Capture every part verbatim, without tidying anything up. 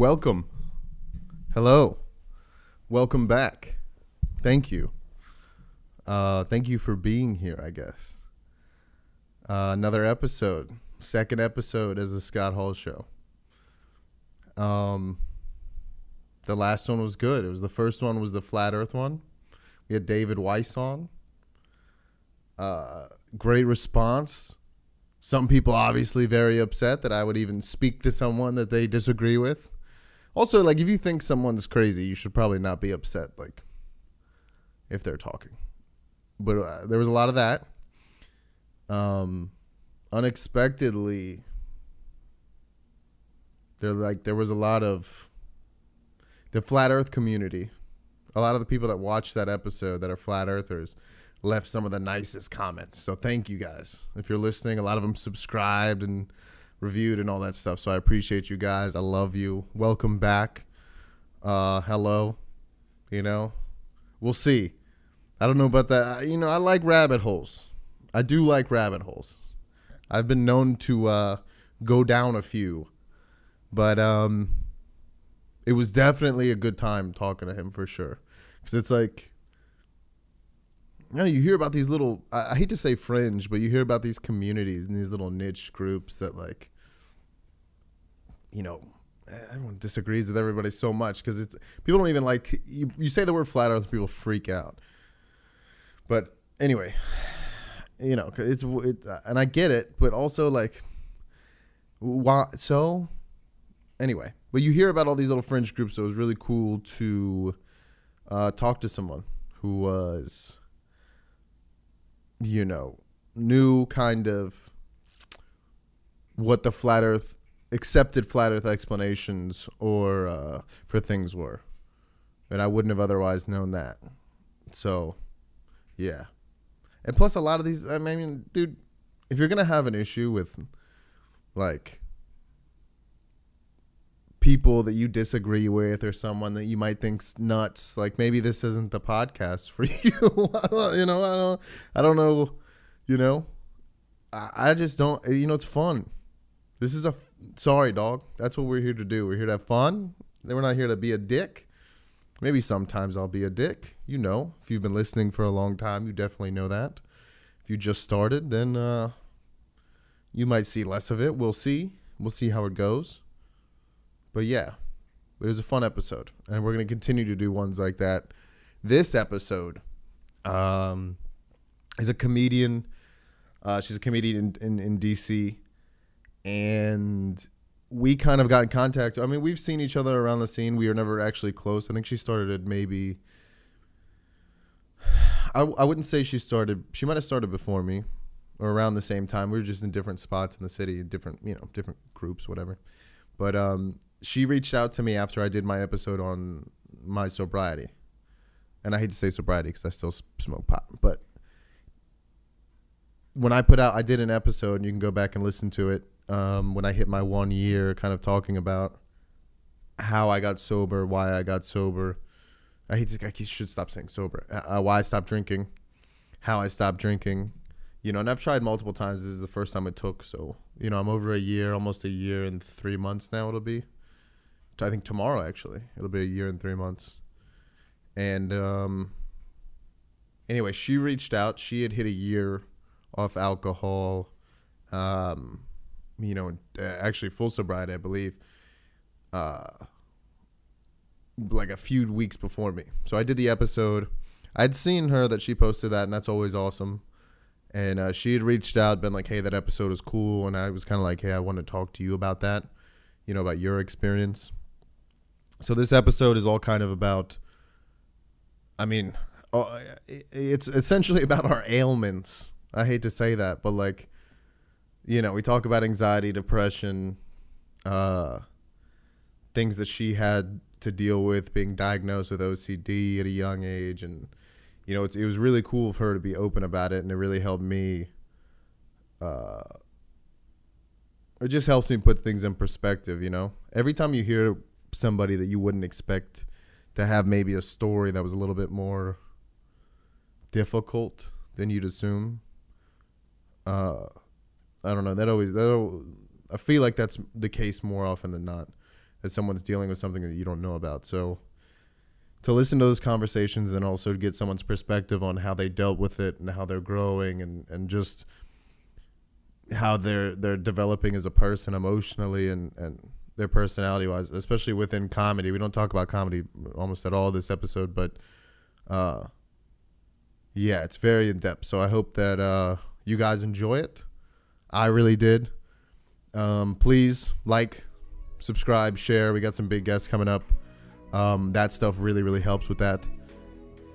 Welcome. Hello. Welcome back. Thank you. Uh, thank you for being here, I guess. Uh, another episode. Second episode as the Scott Hall Show. Um, the last one was good. It was the first one was the Flat Earth one. We had David Weiss on. Uh, great response. Some people obviously very upset that I would even speak to someone that they disagree with. Also, like, if you think someone's crazy, you should probably not be upset, like, if they're talking. But uh, there was a lot of that. Um, unexpectedly, there like there was a lot of the Flat Earth community. A lot of the people that watched that episode that are Flat Earthers left some of the nicest comments. So thank you guys. If you're listening, a lot of them subscribed and reviewed and all that stuff. So I appreciate you guys. I love you. Welcome back. Uh, hello. You know, we'll see. I don't know about that. You know, I like rabbit holes. I do like rabbit holes. I've been known to uh, go down a few. But um, it was definitely a good time talking to him for sure. Because it's like, you know, you hear about these little, I hate to say fringe, but you hear about these communities and these little niche groups that, like, you know, everyone disagrees with everybody so much because it's, people don't even like, you, you say the word Flat Earth, people freak out. But anyway, you know, it's, it, and I get it, but also, like, why, so anyway, but you hear about all these little fringe groups, so it was really cool to uh, talk to someone who was, you know, knew kind of what the Flat Earth, accepted Flat Earth explanations or uh, for things were. And I wouldn't have otherwise known that. So, yeah. And plus a lot of these, I mean, dude, if you're going to have an issue with, like, people that you disagree with or someone that you might think's nuts, like, maybe this isn't the podcast for you. you know, I don't, I don't know, you know, I, I just don't, you know, it's fun. This is a, sorry, dog. That's what we're here to do. We're here to have fun. We're not here to be a dick. Maybe sometimes I'll be a dick. You know, if you've been listening for a long time, you definitely know that. If you just started, then uh, you might see less of it. We'll see. We'll see how it goes. But yeah, it was a fun episode, and we're going to continue to do ones like that. This episode um, is a comedian. Uh, she's a comedian in, in, in D C, and we kind of got in contact. I mean, we've seen each other around the scene. We were never actually close. I think she started at maybe I, I wouldn't say she started. She might have started before me or around the same time. We were just in different spots in the city, different, you know, different groups, whatever. But um, she reached out to me after I did my episode on my sobriety. And I hate to say sobriety because I still smoke pot. But when I put out, I did an episode, and you can go back and listen to it, um, when I hit my one year, kind of talking about how I got sober, why I got sober. I hate to, I should stop saying sober. Uh, why I stopped drinking, how I stopped drinking. You know, and I've tried multiple times. This is the first time it took. So, you know, I'm over a year, almost a year and three months now it'll be. I think tomorrow, actually. It'll be a year and three months. And um, anyway, she reached out. She had hit a year off alcohol, um, you know, actually full sobriety, I believe, uh, like a few weeks before me. So I did the episode. I'd seen her that she posted that, and that's always awesome. And uh, she had reached out, been like, hey, that episode was cool. And I was kind of like, hey, I want to talk to you about that, you know, about your experience. So this episode is all kind of about, I mean, oh, it's essentially about our ailments. I hate to say that, but, like, you know, we talk about anxiety, depression, uh, things that she had to deal with, being diagnosed with O C D at a young age, and, you know, it's, it was really cool of her to be open about it, and it really helped me. Uh, it just helps me put things in perspective, you know? Every time you hear somebody that you wouldn't expect to have maybe a story that was a little bit more difficult than you'd assume, uh, I don't know, that always, that, I feel like that's the case more often than not. that someone's dealing with something that you don't know about. So to listen to those conversations and also to get someone's perspective on how they dealt with it and how they're growing and, and just how they're they're developing as a person emotionally and, and their personality wise, especially within comedy. We don't talk about comedy almost at all this episode, but uh, yeah, it's very in depth. So I hope that uh, you guys enjoy it. I really did. Um, please like, subscribe, share. We got some big guests coming up. Um, that stuff really, really helps with that.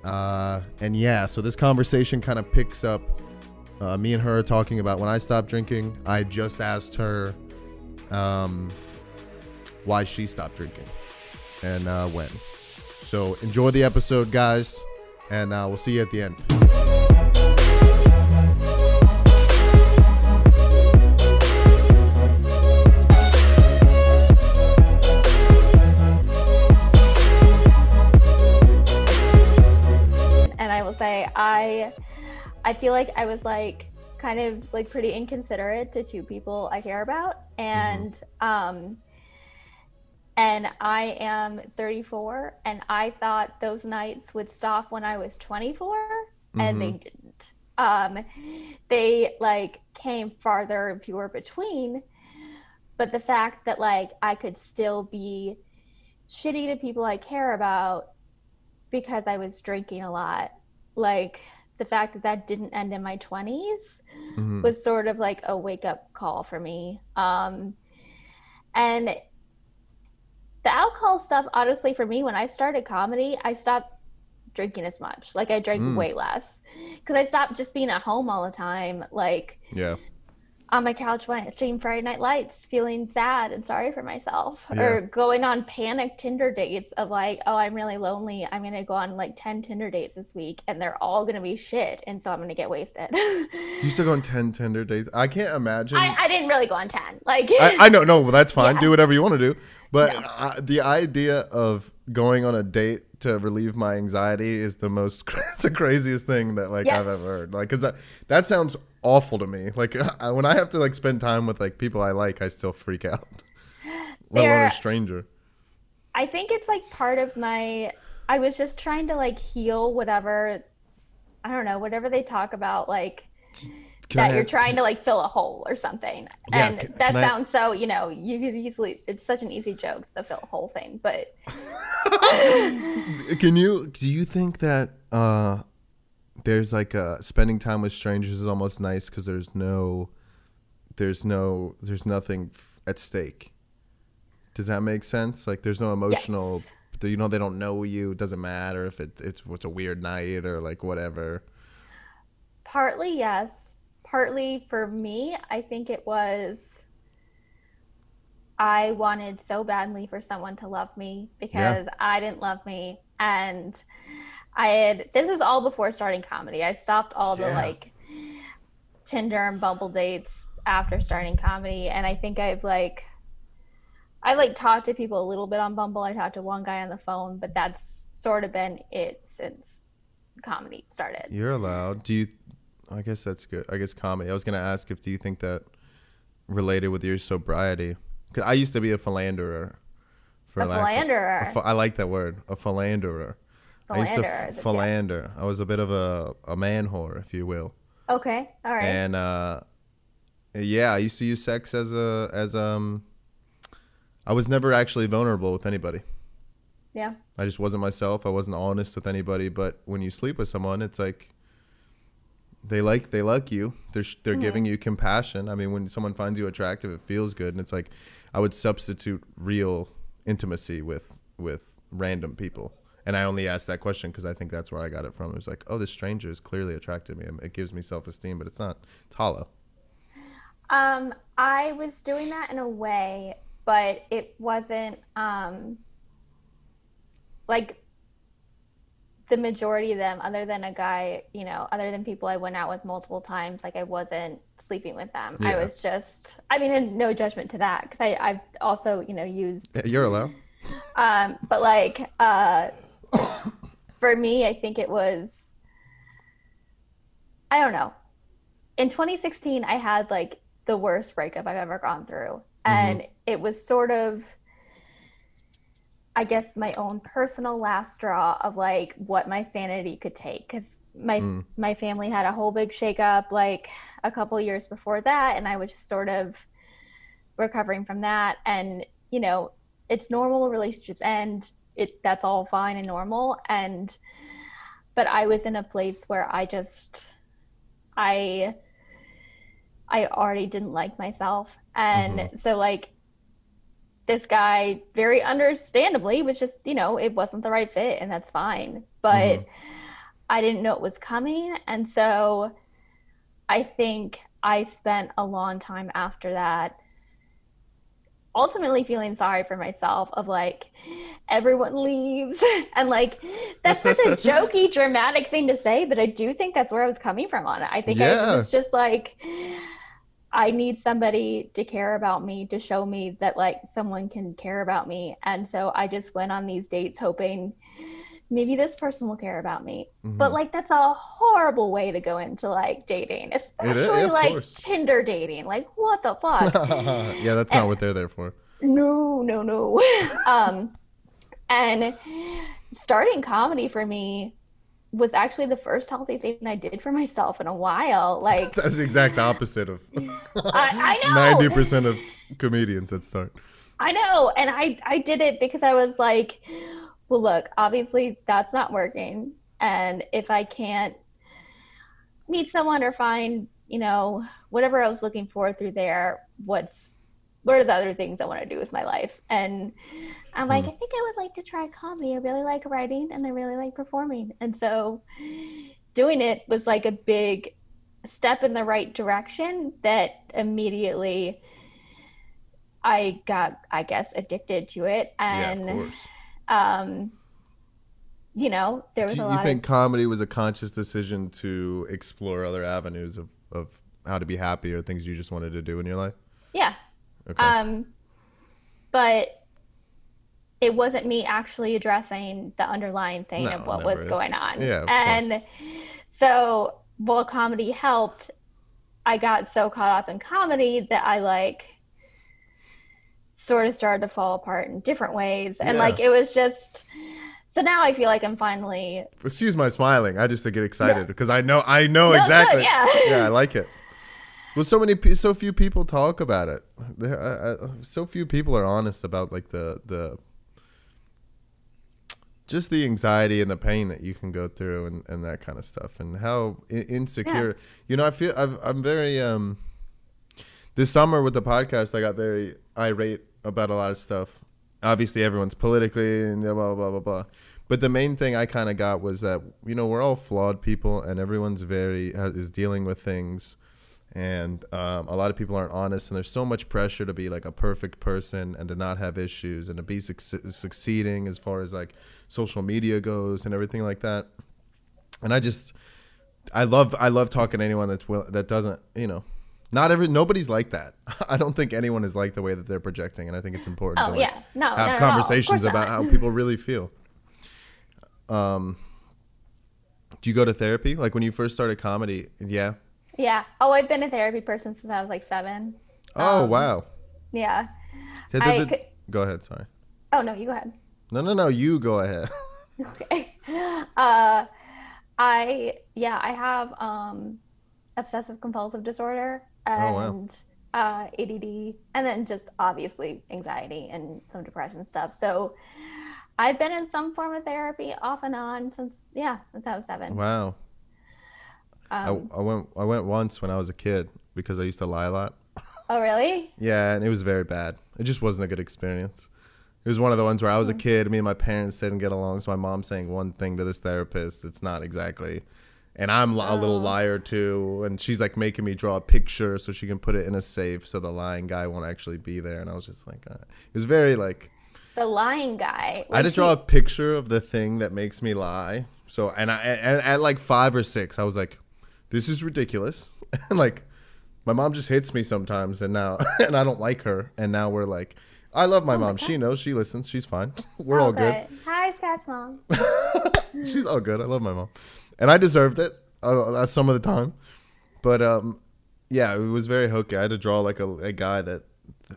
Uh, and yeah, so this conversation kind of picks up. Uh, me and her are talking about when I stopped drinking. I just asked her um, why she stopped drinking and uh, when. So enjoy the episode, guys, and uh, we'll see you at the end. And I will say, I... I feel like I was like kind of like pretty inconsiderate to two people I care about, and mm-hmm. um, and I am thirty-four, and I thought those nights would stop when I was twenty-four, mm-hmm. and they didn't. Um, they like came farther and fewer between, but the fact that like I could still be shitty to people I care about because I was drinking a lot, like. The fact that that didn't end in my twenties mm-hmm. was sort of like a wake-up call for me. Um, and the alcohol stuff, honestly, for me, when I started comedy, I stopped drinking as much. Like, I drank mm. way less. Because I stopped just being at home all the time. Like, yeah. on my couch watching Friday Night Lights, feeling sad and sorry for myself. Yeah. Or going on panic Tinder dates of like, oh, I'm really lonely. I'm going to go on like ten Tinder dates this week and they're all going to be shit. And so I'm going to get wasted. You still go on ten Tinder dates? I can't imagine. I, I didn't really go on ten. Like, I, I know. No, well, that's fine. Yeah. Do whatever you want to do. But no. I, the idea of going on a date to relieve my anxiety is the most the craziest thing that like yes. I've ever heard. Like, because that, that sounds awful to me. Like I, when I have to like spend time with like people I like, I still freak out. Let alone a stranger. I think it's like part of my. I was just trying to like heal whatever. I don't know whatever they talk about like can that I, you're trying can, to like fill a hole or something. Yeah, and can, that can sounds I, so you know you could easily. It's such an easy joke the fill a hole thing, but. Can you? Do you think that? Uh, There's like a spending time with strangers is almost nice because there's no, there's no, there's nothing at stake. Does that make sense? Like there's no emotional, yes. you know, they don't know you. It doesn't matter if it, it's it's a weird night or like whatever. Partly yes, partly for me, I think it was. I wanted so badly for someone to love me because yeah. I didn't love me and. I had, this is all before starting comedy. I stopped all yeah. the like Tinder and Bumble dates after starting comedy. And I think I've like, I like talked to people a little bit on Bumble. I talked to one guy on the phone, but that's sort of been it since comedy started. You're allowed. Do you, I guess that's good. I guess comedy. I was going to ask if, do you think that related with your sobriety? Cause I used to be a philanderer. For a philanderer. Of, a, I like that word. A philanderer. Philander, I used to f- philander. I was a bit of a, a man whore, if you will. Okay, all right. And uh, yeah, I used to use sex as a as um. I was never actually vulnerable with anybody. Yeah. I just wasn't myself. I wasn't honest with anybody. But when you sleep with someone, it's like they like they like you. They're they're mm-hmm. giving you compassion. I mean, when someone finds you attractive, it feels good, and it's like I would substitute real intimacy with with random people. And I only asked that question because I think that's where I got it from. It was like, oh, this stranger is clearly attracted to me. It gives me self-esteem, but it's not. It's hollow. Um, I was doing that in a way, but it wasn't um, like the majority of them, other than a guy, you know, other than people I went out with multiple times, like I wasn't sleeping with them. Yeah. I was just, I mean, and no judgment to that because I, I've also, you know, used. You're allowed. Um, but like. Uh, For me, I think it was, I don't know. In twenty sixteen, I had like the worst breakup I've ever gone through. And mm-hmm. it was sort of I guess, my own personal last straw of like what my sanity could take, because my mm. my family had a whole big shakeup like a couple years before that, and I was just sort of recovering from that. And you know, it's normal, relationships end, it that's all fine and normal. And but I was in a place where I just I I already didn't like myself, and mm-hmm. so like this guy, very understandably, was just, you know, it wasn't the right fit, and that's fine. But mm-hmm. I didn't know it was coming. And so I think I spent a long time after that ultimately feeling sorry for myself of like, everyone leaves. And like, that's such a jokey, dramatic thing to say, but I do think that's where I was coming from on it. I think yeah. I was just like, I need somebody to care about me, to show me that like someone can care about me. And so I just went on these dates hoping maybe this person will care about me. Mm-hmm. But like, that's a horrible way to go into like dating, especially like course. Tinder dating. Like, what the fuck? yeah, that's and, not what they're there for. No, no, no. um, and starting comedy for me was actually the first healthy thing I did for myself in a while. Like that's the exact opposite of I, I know ninety percent of comedians that start. I know, and I I did it because I was like, well, look, obviously that's not working, and if I can't meet someone or find, you know, whatever I was looking for through there, what's what are the other things I want to do with my life? And I'm like, mm. I think I would like to try comedy. I really like writing and I really like performing. And so doing it was like a big step in the right direction that immediately I got, I guess, addicted to it. And, yeah, of course. um, you know, there was do a lot of... You think comedy was a conscious decision to explore other avenues of, of how to be happy or things you just wanted to do in your life? Yeah. Okay. Um, but it wasn't me actually addressing the underlying thing no, of what was is. going on. Yeah, and course. So while comedy helped, I got so caught up in comedy that I like sort of started to fall apart in different ways. And yeah. like, it was just, so now I feel like I'm finally, excuse my smiling. I just get excited yeah. because I know, I know no, exactly. No, yeah. yeah. I like it. Well, so many, so few people talk about it. Uh, so few people are honest about like the the just the anxiety and the pain that you can go through and, and that kind of stuff, and how insecure. Yeah. You know, I feel I've, I'm very. Um, this summer with the podcast, I got very irate about a lot of stuff. Obviously, everyone's politically and blah blah blah blah blah. But the main thing I kind of got was that, you know, we're all flawed people, and everyone's very is dealing with things. And um, a lot of people aren't honest, and there's so much pressure to be like a perfect person and to not have issues and to be su- succeeding as far as like social media goes and everything like that. And I just, I love, I love talking to anyone that's will- that doesn't, you know, not every nobody's like that. I don't think anyone is like the way that they're projecting, and I think it's important oh, to like, yeah. no, have conversations about how people really feel. Um, do you go to therapy? Like when you first started comedy, yeah. Yeah. Oh, I've been a therapy person since I was like seven. Oh, um, wow. Yeah. Did, did, did, could, go ahead. Sorry. Oh, no, you go ahead. No, no, no. You go ahead. Okay. Uh, I, yeah, I have um, obsessive compulsive disorder and oh, wow. uh, A D D, and then just obviously anxiety and some depression stuff. So I've been in some form of therapy off and on since, yeah, since I was seven. Wow. Um, I, I went I went once when I was a kid because I used to lie a lot. Oh, really? Yeah, and it was very bad. It just wasn't a good experience. It was one of the ones where I was a kid, me and my parents didn't get along, so my mom's saying one thing to this therapist. It's not exactly. And I'm oh. a little liar, too, and she's, like, making me draw a picture so she can put it in a safe so the lying guy won't actually be there. And I was just like, all right. It was very, like... The lying guy. Like I had to draw he- a picture of the thing that makes me lie. So, and I and at, like, five or six, I was like... This is ridiculous. And like my mom just hits me sometimes and now and I don't like her. And now we're like, I love my oh mom. My she knows, she listens, she's fine. We're all, all good. good. Hi, Scott's mom. She's all good. I love my mom. And I deserved it uh, some of the time. But um, yeah, it was very hokey. I had to draw like a, a guy that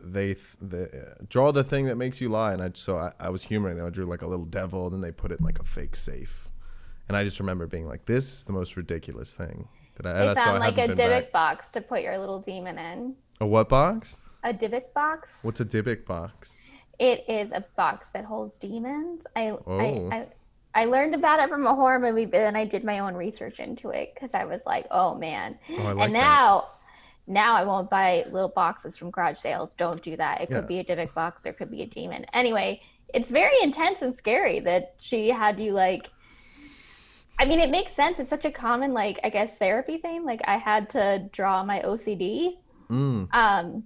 they th- the, uh, draw the thing that makes you lie. And I so I, I was humoring them. I drew like a little devil, and then they put it in like a fake safe. And I just remember being like, "This is the most ridiculous thing that I." They I found so like I a Dybbuk box to put your little demon in. A what box? A Dybbuk box. What's a Dybbuk box? It is a box that holds demons. I, oh. I, I I learned about it from a horror movie, but then I did my own research into it because I was like, "Oh man!" Oh, I like and now. That. Now I won't buy little boxes from garage sales. Don't do that. It yeah. could be a Dybbuk box. There could be a demon. Anyway, it's very intense and scary that she had you like, I mean, it makes sense. It's such a common, like, I guess, therapy thing. Like I had to draw my O C D. Mm. Um,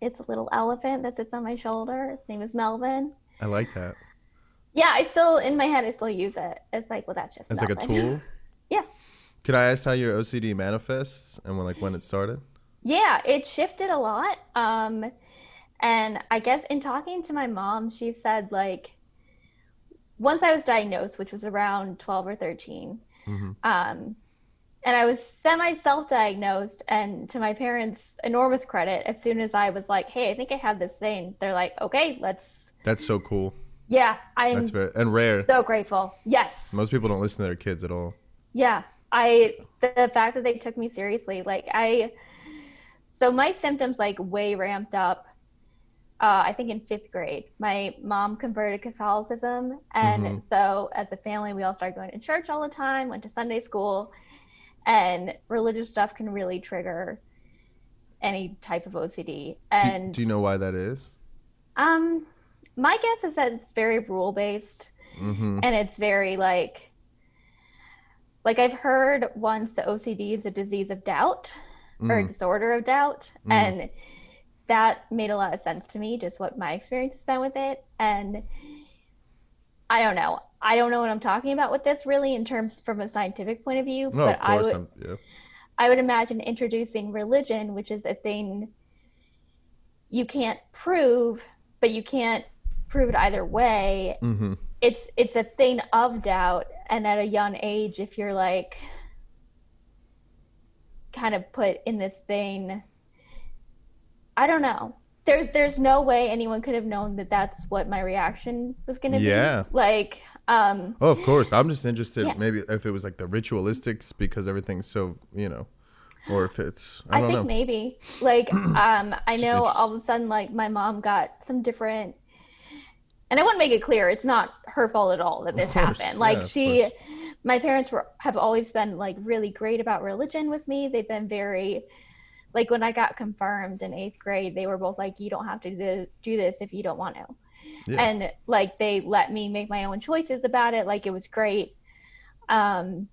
it's a little elephant that sits on my shoulder. His name is Melvin. I like that. Yeah. I still, in my head, I still use it. It's like, well, that's just It's Melvin. Like a tool? Yeah. Could I ask how your O C D manifests and when, like, when it started? Yeah, it shifted a lot. Um, and I guess in talking to my mom, she said, like, once I was diagnosed, which was around twelve or thirteen, mm-hmm. um, and I was semi-self-diagnosed, and to my parents' enormous credit, as soon as I was like, hey, I think I have this thing, they're like, okay, let's. That's so cool. Yeah. I'm That's very, and rare. So grateful. Yes. Most people don't listen to their kids at all. Yeah. I, the fact that they took me seriously, like, I... So my symptoms like way ramped up, uh, I think in fifth grade. My mom converted to Catholicism. And mm-hmm. so as a family, we all started going to church all the time, went to Sunday school. And religious stuff can really trigger any type of O C D. And do, do you know why that is? Um, my guess is that it's very rule-based. Mm-hmm. And it's very like, like I've heard once that O C D is a disease of doubt. or a disorder of doubt. Mm. And that made a lot of sense to me, just what my experience has been with it. And I don't know. I don't know what I'm talking about with this really in terms from a scientific point of view. No, but of course, I would, I'm, yeah. I would imagine introducing religion, which is a thing you can't prove, but you can't prove it either way. Mm-hmm. It's it's a thing of doubt. And at a young age, if you're like... kind of put in this thing, I don't know, there's there's no way anyone could have known that that's what my reaction was gonna yeah. be like. Um oh, of course. I'm just interested yeah. maybe if it was like the ritualistics because everything's so, you know, or if it's i, don't I think know. Maybe like um I know all of a sudden like my mom got some different, and I want to make it clear it's not her fault at all that this course, happened like yeah, she my parents were have always been like really great about religion with me. They've been very, like when I got confirmed in eighth grade, they were both like, you don't have to do this if you don't want to. Yeah. And like, they let me make my own choices about it. Like it was great. Um,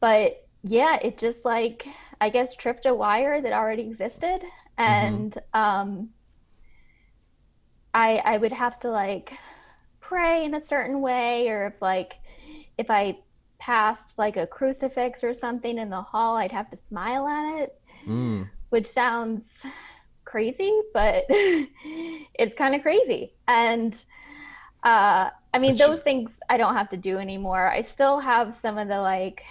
but yeah, it just like, I guess tripped a wire that already existed. And mm-hmm. um, I, I would have to like pray in a certain way, or if like, if I passed like a crucifix or something in the hall, I'd have to smile at it, mm. which sounds crazy, but it's kind of crazy. And uh, I mean, it's those just... things I don't have to do anymore. I still have some of the like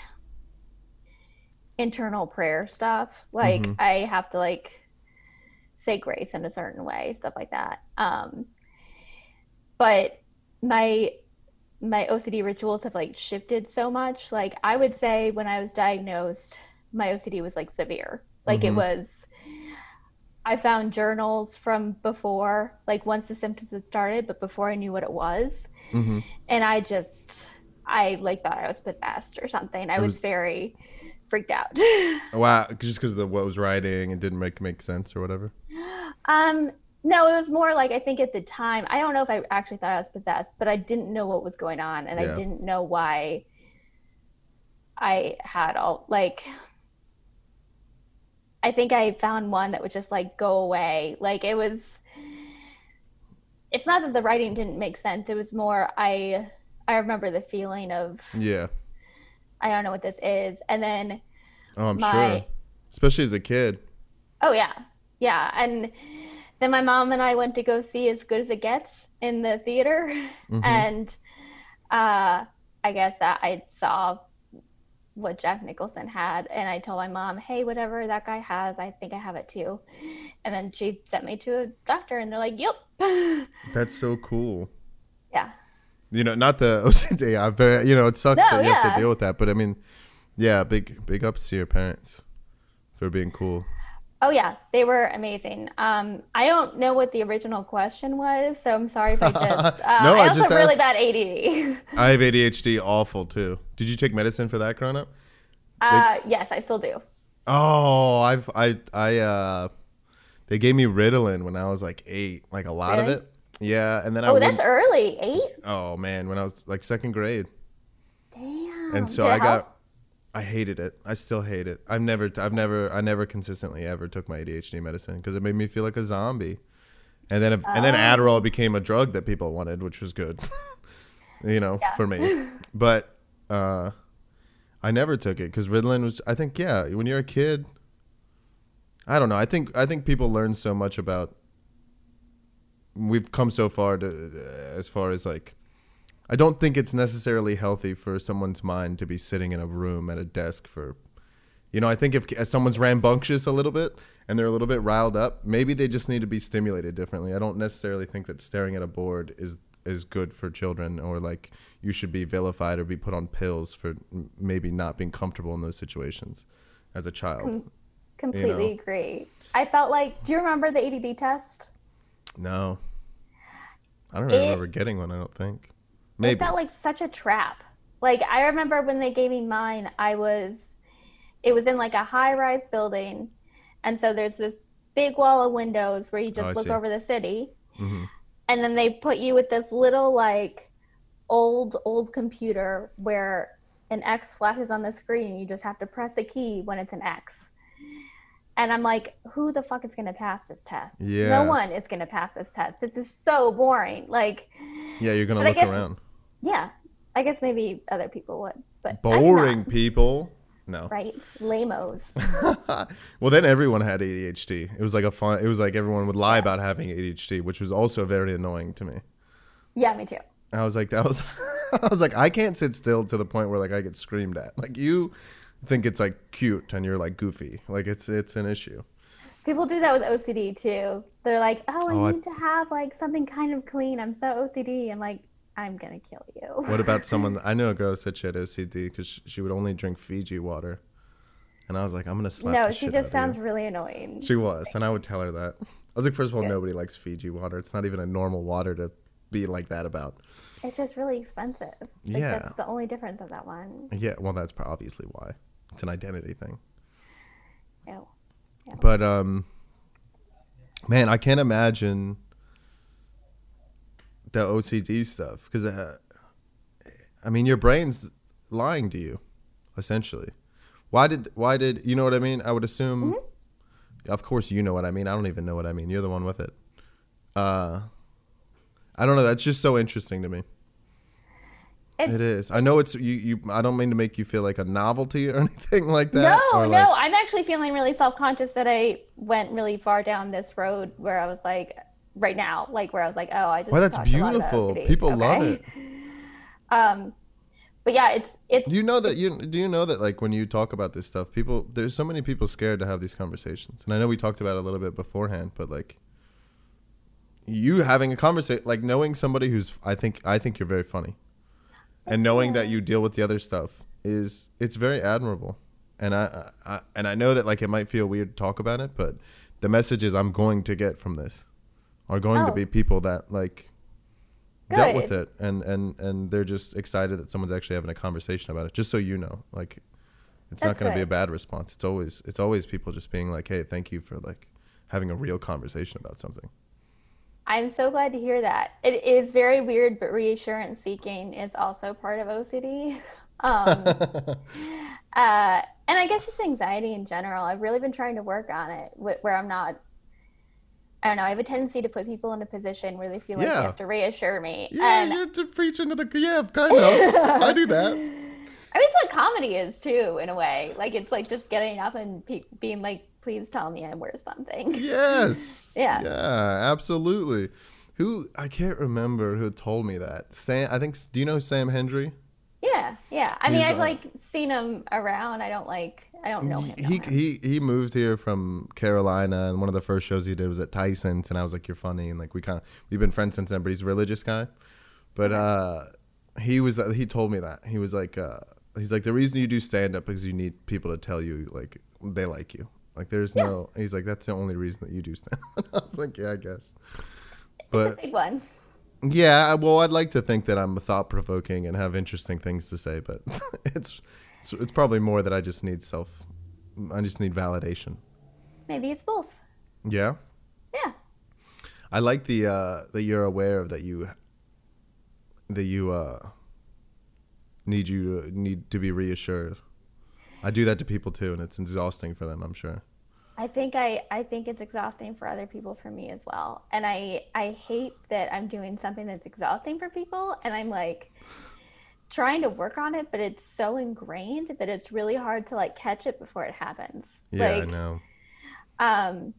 internal prayer stuff. Like mm-hmm. I have to like say grace in a certain way, stuff like that. Um, but my, my O C D rituals have like shifted so much. Like I would say when I was diagnosed, my O C D was like severe. Like mm-hmm. it was, I found journals from before, like once the symptoms had started, but before I knew what it was. Mm-hmm. And I just, I like thought I was possessed or something. I was, was very freaked out. Wow. Just because of the, what was writing and didn't make, make sense or whatever. Um, No, it was more like, I think at the time, I don't know if I actually thought I was possessed, but I didn't know what was going on, and yeah. I didn't know why I had all, like, I think I found one that would just, like, go away. Like, it was, it's not that the writing didn't make sense. It was more, I, I remember the feeling of, yeah, I don't know what this is. And then oh, I'm my, sure. Especially as a kid. Oh, yeah. Yeah. And then my mom and I went to go see As Good as It Gets in the theater. Mm-hmm. And uh, I guess that I saw what Jack Nicholson had. And I told my mom, hey, whatever that guy has, I think I have it too. And then she sent me to a doctor and they're like, yep. That's so cool. Yeah. You know, not the O C D, but, you know, it sucks no, that you yeah. have to deal with that. But I mean, yeah, big, big ups to your parents for being cool. Oh, yeah. They were amazing. Um, I don't know what the original question was, so I'm sorry if I just... Uh, no, I, I also just have really bad A D D. I have A D H D awful, too. Did you take medicine for that growing up? Uh, they, yes, I still do. Oh, I've, I... I uh, they gave me Ritalin when I was like eight, like a lot really? of it. Yeah, and then oh, I... Oh, that's went, early. Eight? Oh, man, when I was like second grade. Damn. And so I help? got... I hated it. I still hate it. I've never, I've never, I never consistently ever took my A D H D medicine because it made me feel like a zombie. And then, if, uh, and then Adderall became a drug that people wanted, which was good, you know, yeah. for me. But uh, I never took it because Ritalin was, I think, yeah, when you're a kid, I don't know. I think, I think people learn so much about. We've come so far to, uh, as far as like. I don't think it's necessarily healthy for someone's mind to be sitting in a room at a desk for, you know, I think if, if someone's rambunctious a little bit and they're a little bit riled up, maybe they just need to be stimulated differently. I don't necessarily think that staring at a board is, is good for children, or like you should be vilified or be put on pills for maybe not being comfortable in those situations as a child. Com- completely you know? agree. I felt like, do you remember the A D D test? No. I don't it- remember getting one, I don't think. Maybe. It felt like such a trap. Like, I remember when they gave me mine, I was, it was in like a high-rise building. And so there's this big wall of windows where you just oh, look see. over the city. Mm-hmm. And then they put you with this little, like, old, old computer where an X flashes on the screen. You just have to press a key when it's an X. And I'm like, who the fuck is going to pass this test? Yeah. No one is going to pass this test. This is so boring. Like, yeah, you're going to look guess, around. Yeah, I guess maybe other people would, but boring people, no, right? Lame-os. Well, then everyone had A D H D. It was like a fun. It was like everyone would lie about having A D H D, which was also very annoying to me. Yeah, me too. I was like, that was, I was like, I can't sit still to the point where like I get screamed at. Like you think it's like cute and you're like goofy. Like it's it's an issue. People do that with O C D too. They're like, oh, I oh, need I... to have like something kind of clean. I'm so O C D. I'm like, I'm going to kill you. What about someone? I know a girl said she had O C D because she would only drink Fiji water. And I was like, I'm going to slap No, she just sounds you. really annoying. She was. And I would tell her that. I was like, first of all, Good. nobody likes Fiji water. It's not even a normal water to be like that about. It's just really expensive. Like, yeah. That's the only difference of that one. Yeah. Well, that's obviously why. It's an identity thing. No. no. But, um, man, I can't imagine... the O C D stuff, because uh, I mean your brain's lying to you essentially. Why did why did you know what I mean? I would assume mm-hmm. Of course you know what I mean. I don't even know what I mean. You're the one with it. uh I don't know, that's just so interesting to me. It, it is. I know it's you, you I don't mean to make you feel like a novelty or anything like that. No no like, I'm actually feeling really self-conscious that I went really far down this road where I was like right now, like where I was like, oh, I just. Wow, that's beautiful. People okay? love it. Um, but yeah, it's it's. You know that you do you know that like when you talk about this stuff, people there's so many people scared to have these conversations, and I know we talked about it a little bit beforehand, but like you having a conversation, like knowing somebody who's I think I think you're very funny, and knowing that you deal with the other stuff is it's very admirable, and I, I and I know that like it might feel weird to talk about it, but the messages I'm going to get from this. Are going oh. to be people that like Good. dealt with it, and, and and they're just excited that someone's actually having a conversation about it. Just so you know, like it's That's not going to be a bad response. It's always it's always people just being like, hey, thank you for like having a real conversation about something. I'm so glad to hear that. It is very weird, but reassurance seeking is also part of O C D. Um, uh, and I guess just anxiety in general. I've really been trying to work on it where I'm not. I don't know. I have a tendency to put people in a position where they feel like yeah. they have to reassure me. Yeah, and... you're to preach into the... Yeah, kind of. I do that. I mean, it's what comedy is, too, in a way. Like, it's like just getting up and pe- being like, please tell me I'm worth something. Yes. yeah. Yeah, absolutely. Who... I can't remember who told me that. Sam, I think... Do you know Sam Hendry? Yeah, yeah. I He's mean, I've, a... like, seen him around. I don't like, I don't know him. He, he, he moved here from Carolina, and one of the first shows he did was at Tyson's, and I was like, you're funny. And like, we kind of, we've been friends since then, but he's a religious guy. But uh, he was, he told me that. He was like, uh, he's like, the reason you do stand up is you need people to tell you like they like you. Like there's yeah. no, he's like, that's the only reason that you do stand up. I was like, yeah, I guess. But it's a big one. Yeah, well, I'd like to think that I'm thought-provoking and have interesting things to say, but it's, it's it's probably more that I just need self, I just need validation. Maybe it's both. Yeah. Yeah. I like the uh, that you're aware of that you that you uh, need you need to be reassured. I do that to people too, and it's exhausting for them, I'm sure. I think I, I think it's exhausting for other people, for me as well. And I, I hate that I'm doing something that's exhausting for people, and I'm like trying to work on it, but it's so ingrained that it's really hard to like catch it before it happens. Yeah, like, I know. Um,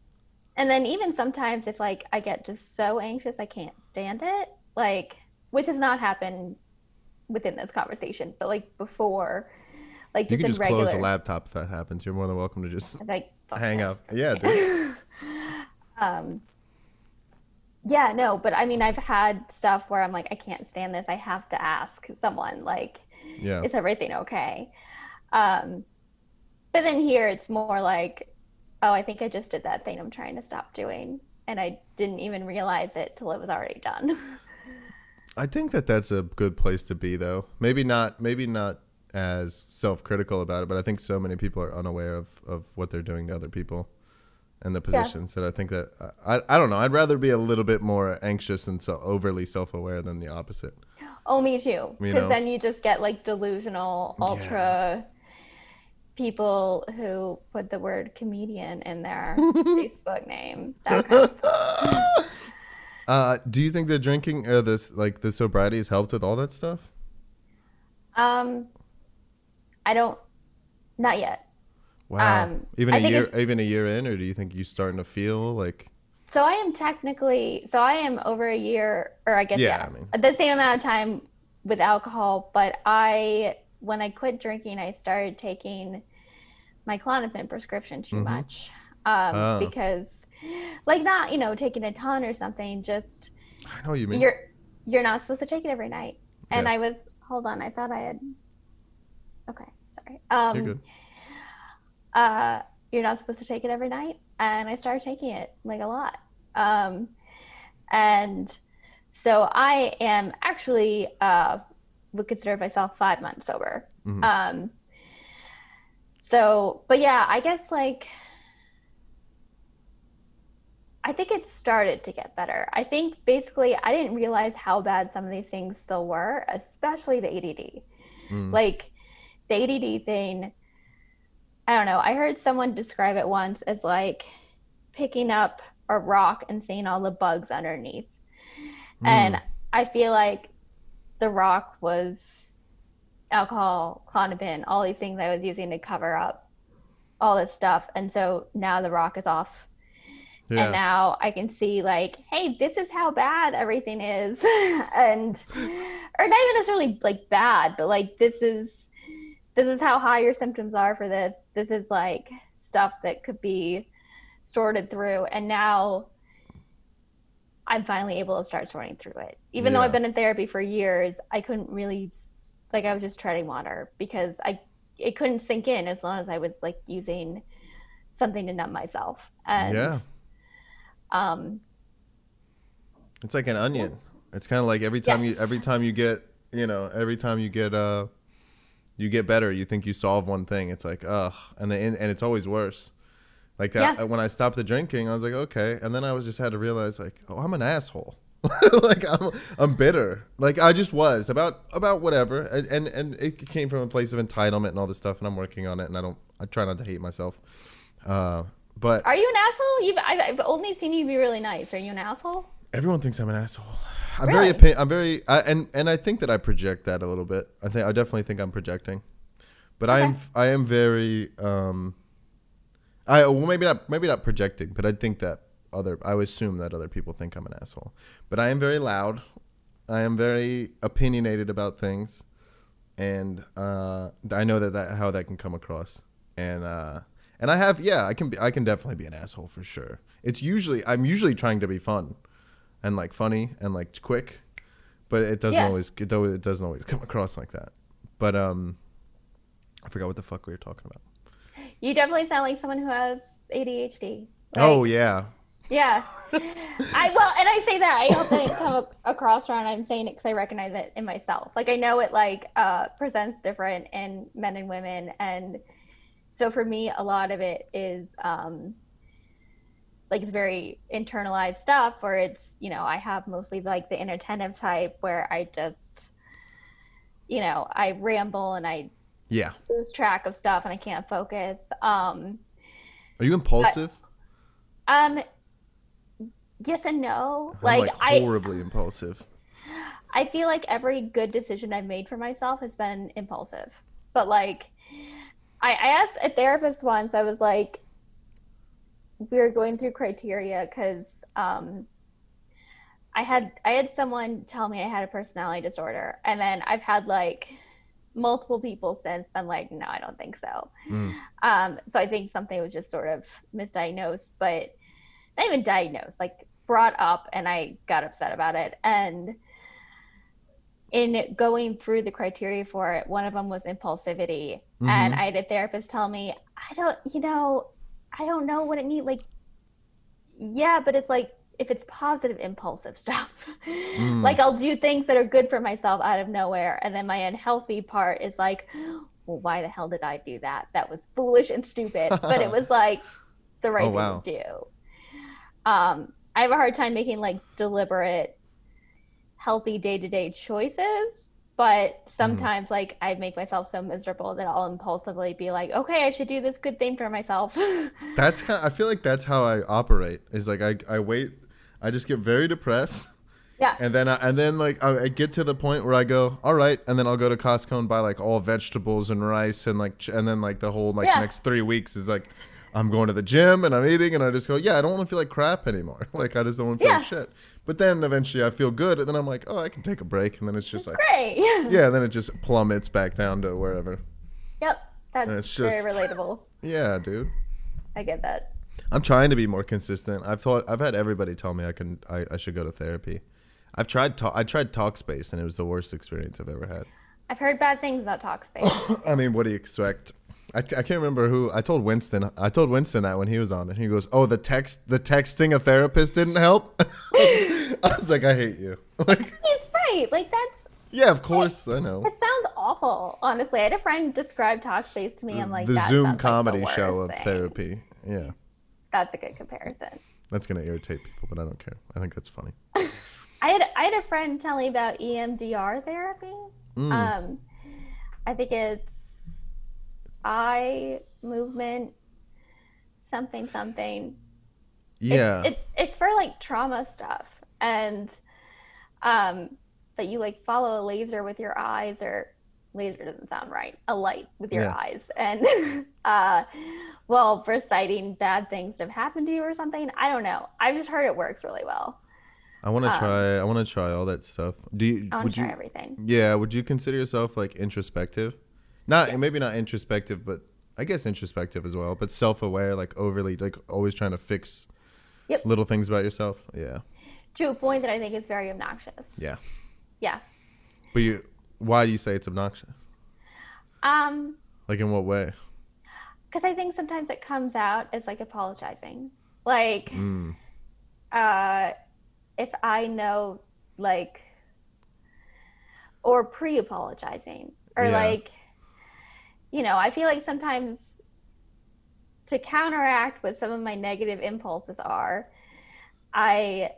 and then even sometimes if like I get just so anxious I can't stand it, like, which has not happened within this conversation, but like before, like you just can just regular, close the laptop if that happens. You're more than welcome to just like hang up. Yeah, dude. um yeah no but I mean I've had stuff where I'm like, I can't stand this, I have to ask someone, like, yeah, is everything okay? Um but then here it's more like, oh, I think I just did that thing I'm trying to stop doing, and I didn't even realize it till it was already done. I think that that's a good place to be, though. Maybe not maybe not as self-critical about it, but I think so many people are unaware of, of what they're doing to other people and the positions yeah. that I think that I, I don't know. I'd rather be a little bit more anxious and so overly self-aware than the opposite. Oh, me too. Because then you just get like delusional, ultra yeah. people who put the word comedian in their Facebook name. That kind of stuff. Uh, do you think the drinking or this like the sobriety has helped with all that stuff? Um. I don't, not yet. Wow. Um, even a year, even a year in, or do you think you're starting to feel like? So I am technically, so I am over a year, or I guess yeah, yeah I mean. the same amount of time with alcohol. But I, when I quit drinking, I started taking my Klonopin prescription too mm-hmm. much um, oh. because, like, not you know taking a ton or something. Just I know what you mean. You're you're not supposed to take it every night. And yeah. I was hold on, I thought I had. Okay, sorry. Um, you're good. Uh, you're not supposed to take it every night, and I started taking it like a lot. Um, and so I am actually uh, would consider myself five months sober. Mm-hmm. Um, so, but yeah, I guess like I think it started to get better. I think basically I didn't realize how bad some of these things still were, especially the A D D. Mm. Like. The A D D thing, I don't know. I heard someone describe it once as like picking up a rock and seeing all the bugs underneath. Mm. And I feel like the rock was alcohol, Klonopin, all these things I was using to cover up all this stuff. And so now the rock is off. Yeah. And now I can see like, hey, this is how bad everything is. and, or not even necessarily like bad, but like this is, This is how high your symptoms are for this. This is like stuff that could be sorted through. And now I'm finally able to start sorting through it. Even yeah. though I've been in therapy for years, I couldn't really, like I was just treading water because I it couldn't sink in as long as I was like using something to numb myself. And yeah. um, it's like an onion. It's kind of like every time yeah. you, every time you get, you know, every time you get, uh, you get better, you think you solve one thing, it's like ugh, and the and it's always worse like that. Yeah. When I stopped the drinking, I was like, okay, and then I was just had to realize like, oh, I'm an asshole. Like I'm, I'm bitter, like I just was about about whatever, and, and and it came from a place of entitlement and all this stuff, and I'm working on it, and I don't I try not to hate myself. Uh but are you an asshole? You've I've, I've only seen you be really nice. Are you an asshole? Everyone thinks I'm an asshole. I'm really? very, I'm very, I, and and I think that I project that a little bit. I think I definitely think I'm projecting, but okay. I am, I am very, um, I well maybe not, maybe not projecting, but I think that other, I would assume that other people think I'm an asshole. But I am very loud. I am very opinionated about things. And uh, I know that, that how that can come across. And uh, and I have, yeah, I can be, I can definitely be an asshole for sure. It's usually, I'm usually trying to be fun and like funny and like quick, but it doesn't yeah. always, it doesn't always come across like that. But um, I forgot what the fuck we were talking about. You definitely sound like someone who has A D H D. Like, oh yeah. Yeah. I well, and I say that I hope that it comes across wrong. I'm saying it because I recognize it in myself. Like I know it like uh, presents different in men and women, and so for me, a lot of it is um, like it's very internalized stuff, or it's you know I have mostly like the inattentive type where I just you know I ramble and I yeah lose track of stuff and I can't focus. Um, Are you impulsive? But, um. Yes and no. I'm like, like horribly I, impulsive. I feel like every good decision I've made for myself has been impulsive. But like, I, I asked a therapist once. I was like, we were going through criteria because um, I had I had someone tell me I had a personality disorder, and then I've had like multiple people since been like, no, I don't think so. Mm. Um, so I think something was just sort of misdiagnosed, but not even diagnosed, like. Brought up, and I got upset about it. And in going through the criteria for it, one of them was impulsivity. Mm-hmm. And I had a therapist tell me, I don't, you know, I don't know what it means. Like, yeah, but it's like, if it's positive, impulsive stuff, mm. like I'll do things that are good for myself out of nowhere. And then my unhealthy part is like, well, why the hell did I do that? That was foolish and stupid, but it was like the right oh, thing wow. to do. Um, I have a hard time making like deliberate, healthy day-to-day choices, but sometimes mm. like I make myself so miserable that I'll impulsively be like, okay, I should do this good thing for myself. That's how, I feel like that's how I operate is like, I, I wait, I just get very depressed. Yeah. And then, I, and then like I, I get to the point where I go, all right. And then I'll go to Costco and buy like all vegetables and rice and like, and then like the whole like yeah. next three weeks is like, I'm going to the gym and I'm eating and I just go, yeah, I don't want to feel like crap anymore. Like, I just don't want to feel yeah. like shit. But then eventually I feel good and then I'm like, oh, I can take a break. And then it's just it's like, great. yeah, and then it just plummets back down to wherever. Yep. That's it's just, very relatable. Yeah, dude. I get that. I'm trying to be more consistent. I've thought, I've had everybody tell me I can, I, I should go to therapy. I've tried, ta- I tried Talkspace and it was the worst experience I've ever had. I've heard bad things about Talkspace. I mean, what do you expect? I, t- I can't remember who I told Winston. I told Winston that when he was on it, he goes, "Oh, the text, the texting a therapist didn't help." I was like, "I hate you." Like, it's right. Like that's. Yeah, of course like, I know. It sounds awful. Honestly, I had a friend describe Talkspace to me. I'm like, the that Zoom comedy like the show of thing. Therapy. Yeah. That's a good comparison. That's gonna irritate people, but I don't care. I think that's funny. I had I had a friend tell me about E M D R therapy. Mm. Um, I think it's. Eye movement something something yeah it's, it's, it's for like trauma stuff and um that you like follow a laser with your eyes or laser doesn't sound right a light with your yeah. eyes and uh well reciting bad things that have happened to you or something. I don't know, I've just heard it works really well. I want to um, try I want to try all that stuff. Do you I would try you, everything yeah would you consider yourself like introspective? Not yeah. maybe not introspective, but I guess introspective as well, but self-aware, like overly, like always trying to fix yep. little things about yourself. Yeah. To a point that I think is very obnoxious. Yeah. Yeah. But you, why do you say it's obnoxious? Um. Like in what way? Because I think sometimes it comes out as like apologizing. Like, mm. uh, if I know, like, or pre-apologizing or yeah. like. You know, I feel like sometimes to counteract what some of my negative impulses are, I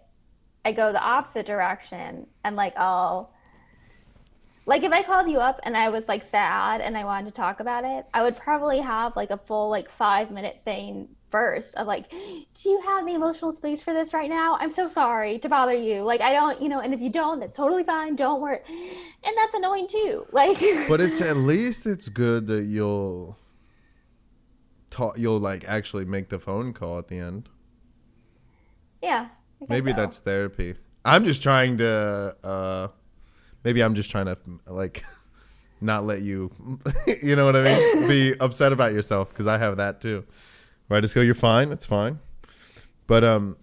I go the opposite direction and like I'll like if I called you up and I was like sad and I wanted to talk about it, I would probably have like a full like five minute thing first of like, do you have the emotional space for this right now? I'm so sorry to bother you. Like I don't, you know, and if you don't, that's totally fine. Don't worry. And that's annoying too. Like but it's at least it's good that you'll talk you'll like actually make the phone call at the end. Yeah. Maybe so. That's therapy. I'm just trying to uh maybe I'm just trying to like not let you, you know what I mean, be upset about yourself, because I have that too. Where I just go, you're fine, it's fine. But um,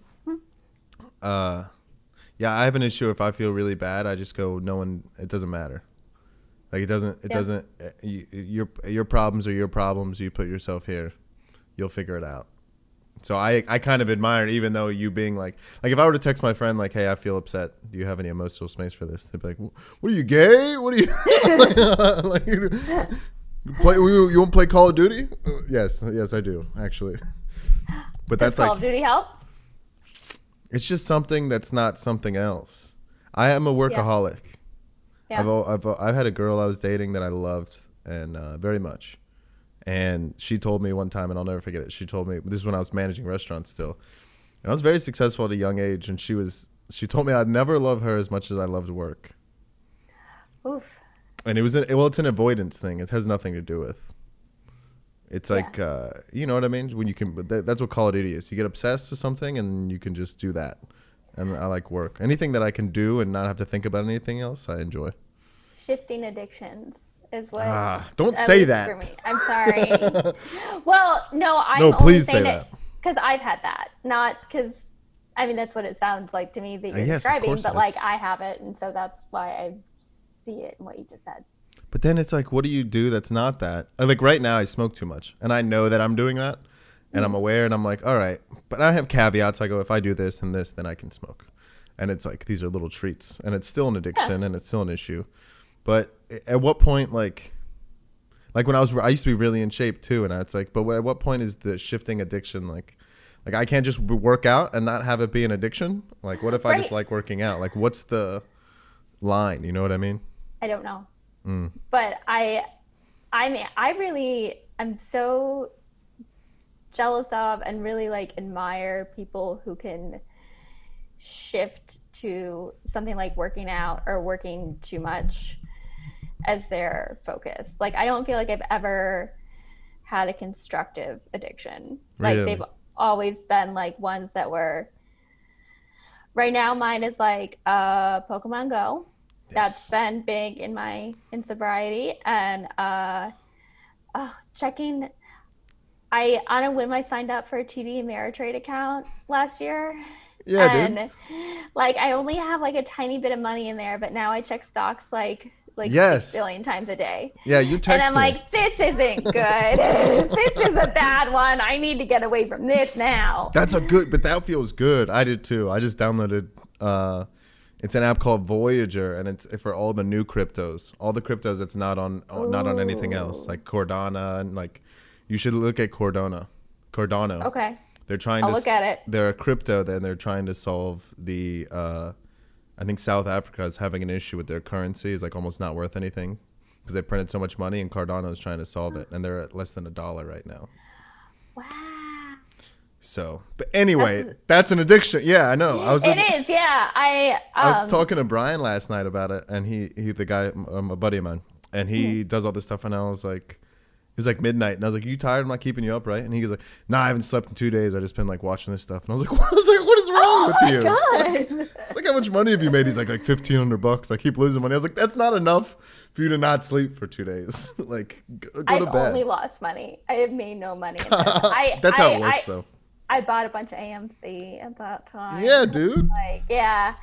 uh, yeah, I have an issue if I feel really bad. I just go, no one, it doesn't matter. Like it doesn't, it yeah. doesn't. Uh, you, your your problems are your problems. You put yourself here, you'll figure it out. So I, I kind of admire, even though you being like, like if I were to text my friend like, hey, I feel upset. Do you have any emotional space for this? They'd be like, what are you, gay? What are you? like, you play? You, you want to play Call of Duty? Uh, yes, yes, I do actually. But that's Does like Call of Duty help? It's just something that's not something else. I am a workaholic. Yeah. I've, I've I've had a girl I was dating that I loved and uh, very much. And she told me one time, and I'll never forget it. She told me, this is when I was managing restaurants still, and I was very successful at a young age. And she was, she told me I'd never love her as much as I loved work. Oof. And it was, an, well, it's an avoidance thing. It has nothing to do with. It's like, yeah. uh, you know what I mean? When you can, that, that's what Call of Duty is. You get obsessed with something, and you can just do that. And I like work. Anything that I can do and not have to think about anything else, I enjoy. Shifting addictions. Is what ah, don't say that. For me. I'm sorry. Well, no, I'm no, please only saying say it because I've had that. Not because, I mean, that's what it sounds like to me that you're uh, yes, describing, but like I have it. And so that's why I see it in what you just said. But then it's like, what do you do that's not that? Like right now I smoke too much and I know that I'm doing that and mm-hmm. I'm aware and I'm like, all right. But I have caveats. I go, if I do this and this, then I can smoke. And it's like, these are little treats and it's still an addiction yeah. and it's still an issue. But at what point, like, like when I was, I used to be really in shape too. And it's like, but at what point is the shifting addiction? Like, like I can't just work out and not have it be an addiction. Like, what if right. I just like working out? Like, what's the line? You know what I mean? I don't know. Mm. But I, I mean, I really, I'm so jealous of and really like admire people who can shift to something like working out or working too much as their focus. Like I don't feel like I've ever had a constructive addiction. Like really? They've always been like ones that were right now mine is like uh Pokemon Go. Yes. That's been big in my in sobriety and uh oh checking I on a whim I signed up for a T D Ameritrade account last year. Yeah, and dude. Like I only have like a tiny bit of money in there, but now I check stocks like like yes. a billion times a day. Yeah, you text and I'm me. Like, this isn't good. This is a bad one. I need to get away from this now. That's a good, but that feels good. I did too. I just downloaded. Uh, it's an app called Voyager, and it's for all the new cryptos, all the cryptos that's not on Ooh. Not on anything else, like Cardano and like. You should look at Cardano. Cardano. Okay. They're trying I'll to look at it. They're a crypto, then they're trying to solve the. Uh, I think South Africa is having an issue with their currency. It's like almost not worth anything because they printed so much money, and Cardano is trying to solve it, and they're at less than a dollar right now. Wow. So, but anyway, that's, that's an addiction. Yeah, I know. I was. It is. Yeah, I. Um, I was talking to Brian last night about it, and he, he the guy, um, a buddy of mine, and he mm-hmm. does all this stuff, and I was like. It was like midnight, and I was like, "You tired? Am I keeping you up, right?" And he goes like, "Nah, I haven't slept in two days. I just been like watching this stuff." And I was like, "What, I was like, what is wrong oh with my you?" God. It's like, how much money have you made? He's like, like fifteen hundred bucks. I keep losing money. I was like, that's not enough for you to not sleep for two days. Like, go, go to bed. I've only lost money. I have made no money. I, that's I, how it works, I, though. I bought a bunch of A M C at that time. Yeah, dude. Like, yeah.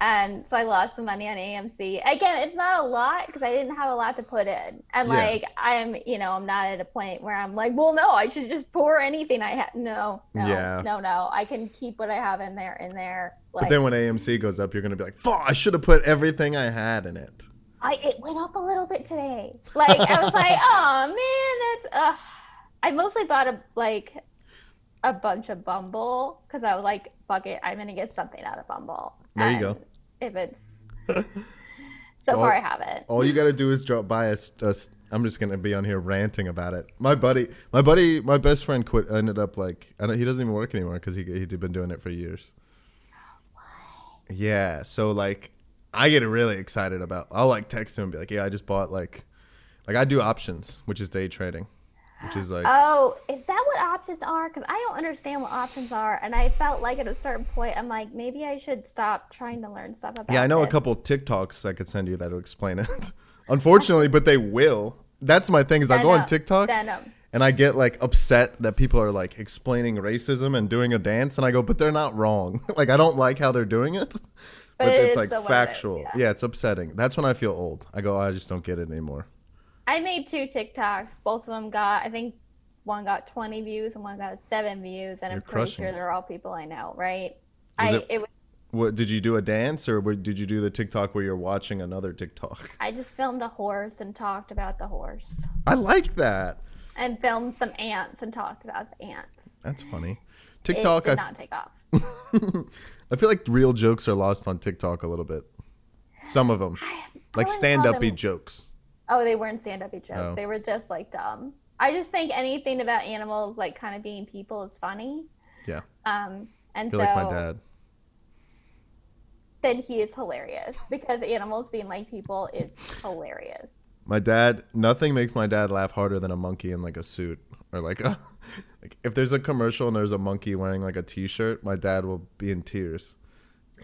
And so I lost some money on A M C. Again, it's not a lot because I didn't have a lot to put in. And yeah. like, I'm, you know, I'm not at a point where I'm like, well, no, I should just pour anything I have. No, no, yeah. no, no. I can keep what I have in there, in there. Like, but then when A M C goes up, you're going to be like, fuck, I should have put everything I had in it. I It went up a little bit today. Like, I was like, oh, man, that's, uh. I mostly bought a, like, a bunch of Bumble because I was like, fuck it, I'm going to get something out of Bumble. There you go. If it's so all, far, I haven't. All you gotta do is drop by a, a. I'm just gonna be on here ranting about it. My buddy, my buddy, my best friend quit. Ended up like, I don't, he doesn't even work anymore because he he'd been doing it for years. What? Yeah. So like, I get really excited about. I'll like text him and be like, yeah, I just bought like, like I do options, which is day trading, which is like. Oh, is that what options are? Because I don't understand what options are, and I felt like at a certain point, I'm like, maybe I should stop trying to learn stuff about. Yeah, I know this. A couple of TikToks I could send you that will explain it. Unfortunately, but they will. That's my thing is I go on TikTok and I get like upset that people are like explaining racism and doing a dance. And I go, but they're not wrong. Like, I don't like how they're doing it. But, but it's, it's like factual. It, yeah. yeah, it's upsetting. That's when I feel old. I go, oh, I just don't get it anymore. I made two TikToks. Both of them got, I think one got twenty views and one got seven views. And You're I'm pretty sure it. they're all people I know, right? Was I it, it was What, did you do a dance or did you do the TikTok where you're watching another TikTok? I just filmed a horse and talked about the horse. I like that. And filmed some ants and talked about the ants. That's funny. TikTok it did I f- not take off. I feel like real jokes are lost on TikTok a little bit. Some of them. I, I like stand-uppy jokes. Oh, they weren't stand-uppy jokes. No. They were just like dumb. I just think anything about animals like kind of being people is funny. Yeah. Um, and You're so, like my dad. Then he is hilarious because animals being like people is hilarious. My dad, nothing makes my dad laugh harder than a monkey in like a suit or like a, like if there's a commercial and there's a monkey wearing like a t-shirt, my dad will be in tears.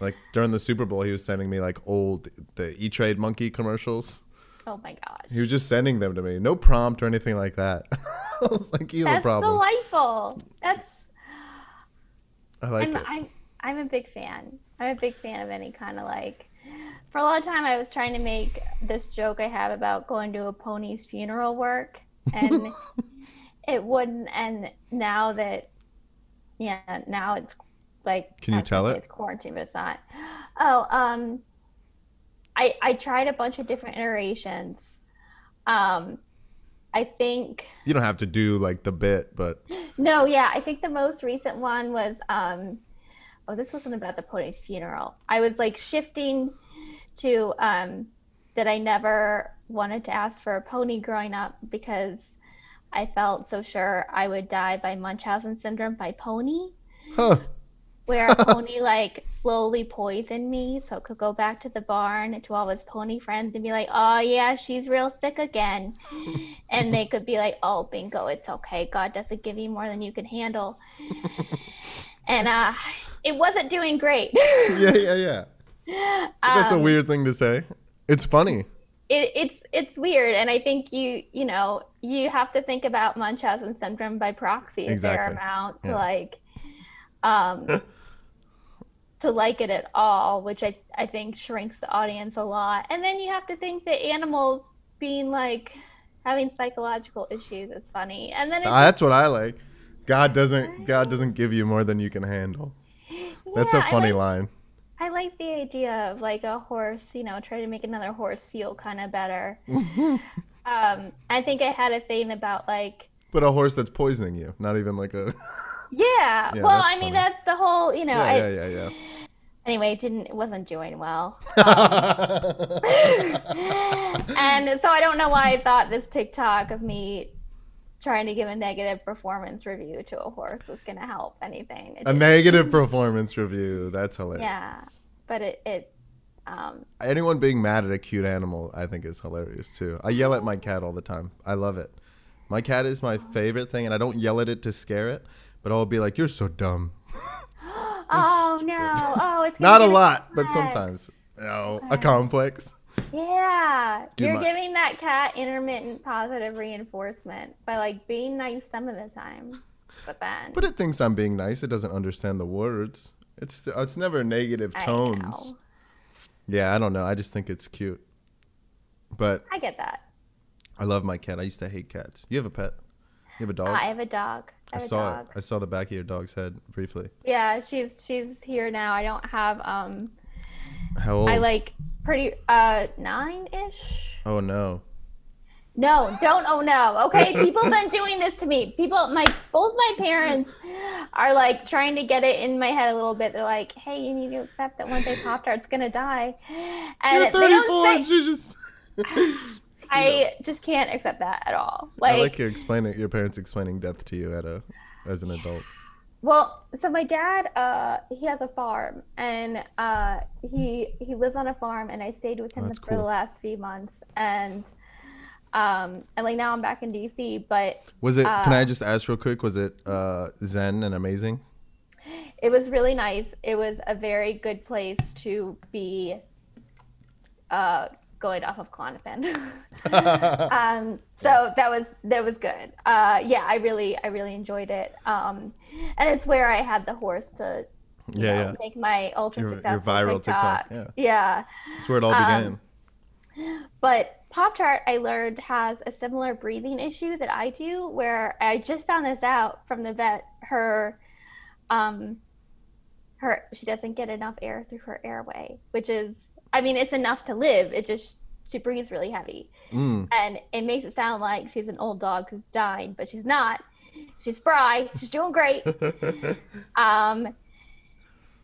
Like during the Super Bowl, he was sending me like old, the E-Trade monkey commercials. Oh my gosh. He was just sending them to me. No prompt or anything like that. I was like, you have a problem. That's delightful. That's, I like I'm, it. I'm, I'm a big fan. I'm a big fan of any kind of like, for a lot of time I was trying to make this joke I have about going to a pony's funeral work and it wouldn't. And now that, yeah, now it's like, can you tell it? It's quarantine, but it's not. Oh, um, I, I tried a bunch of different iterations. Um, I think. You don't have to do like the bit, but. No. Yeah. I think the most recent one was, um, oh, this wasn't about the pony's funeral. I was like shifting to um, that I never wanted to ask for a pony growing up because I felt so sure I would die by Munchausen syndrome by pony, huh. where a pony like slowly poisoned me so it could go back to the barn to all his pony friends and be like, oh yeah, she's real sick again. And they could be like, oh, bingo, it's okay. God doesn't give you more than you can handle. And uh, it wasn't doing great. yeah, yeah, yeah. That's um, a weird thing to say. It's funny. It, it's it's weird, and I think you you know you have to think about Munchausen syndrome by proxy exactly. a fair amount yeah. to like, um, to like it at all, which I I think shrinks the audience a lot. And then you have to think that animals being like having psychological issues is funny, and then it's ah, that's what I like. God doesn't God doesn't give you more than you can handle. Yeah, that's a funny I like, line. I like the idea of like a horse, you know, try to make another horse feel kind of better. um, I think I had a thing about like. But a horse that's poisoning you, not even like a. yeah. yeah. Well, I funny. mean, that's the whole, you know. Yeah, I, yeah, yeah, yeah. Anyway, it didn't it wasn't doing well. Um, and so I don't know why I thought this TikTok of me trying to give a negative performance review to a horse was going to help anything. It a negative performance review. That's hilarious. Yeah, but it... it um, anyone being mad at a cute animal, I think, is hilarious, too. I yell at my cat all the time. I love it. My cat is my favorite thing, and I don't yell at it to scare it, but I'll be like, you're so dumb. oh, so no. Oh, it's Not a lot, but sometimes. Oh, a complex. Yeah, Do you're my... giving that cat intermittent positive reinforcement by like being nice some of the time, but then. But it thinks I'm being nice. It doesn't understand the words. It's it's never negative tones. I know. Yeah, I don't know. I just think it's cute. But I get that. I love my cat. I used to hate cats. You have a pet? You have a dog? Uh, I have a dog. I, have I saw a dog. It. I saw the back of your dog's head briefly. Yeah, she's she's here now. I don't have um. How old? I like. Pretty, uh, nine-ish? Oh, no. No, don't, oh, no. Okay, people have been doing this to me. People, my, both my parents are, like, trying to get it in my head a little bit. They're like, hey, you need to accept that one day Pop-Tart's going to die. And You're thirty-four, you just... I no. just can't accept that at all. Like, I like your, explaining, your parents explaining death to you at a, as an adult. Well, so my dad, uh, he has a farm, and uh, he he lives on a farm, and I stayed with him oh, for cool. the last few months, and um, and like now I'm back in D C. But was it? Uh, can I just ask real quick? Was it uh, zen and amazing? It was really nice. It was a very good place to be. Uh, going off of Klonopin. um, so that was that was good. Uh, yeah, I really I really enjoyed it, um, and it's where I had the horse to yeah, know, yeah. make my ultra your, successful your viral TikTok. TikTok. Yeah, yeah, that's where it all began. Um, but Pop-Tart, I learned, has a similar breathing issue that I do, where I just found this out from the vet. Her, um, her she doesn't get enough air through her airway, which is. I mean, it's enough to live. It just, she breathes really heavy. Mm. And it makes it sound like she's an old dog who's dying, but she's not. She's spry. She's doing great. um,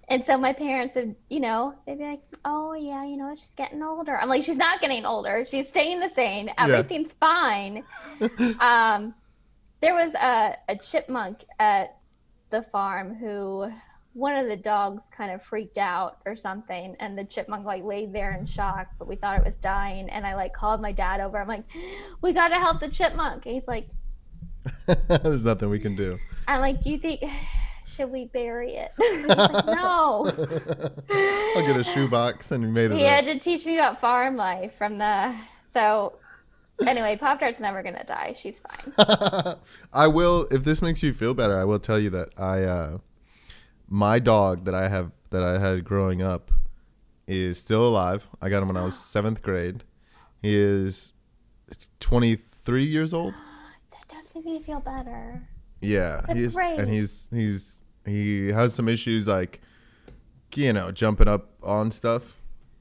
and so my parents would, you know, they'd be like, oh, yeah, you know, she's getting older. I'm like, she's not getting older. She's staying the same. Everything's yeah. fine. um, there was a, a chipmunk at the farm who... one of the dogs kind of freaked out or something, and the chipmunk like laid there in shock, but we thought it was dying, and I like called my dad over. I'm like, we gotta help the chipmunk. And he's like, there's nothing we can do. I'm like, do you think should we bury it? He's like, no. I'll get a shoebox and you made it. He up. Had to teach me about farm life from the so anyway, Pop-Tart's never gonna die. She's fine. I will, if this makes you feel better, I will tell you that I uh my dog that I have that I had growing up is still alive. I got him when I was seventh grade. He is twenty-three years old. That does make me feel better. Yeah, that's he's great. And he's he's he has some issues, like, you know, jumping up on stuff,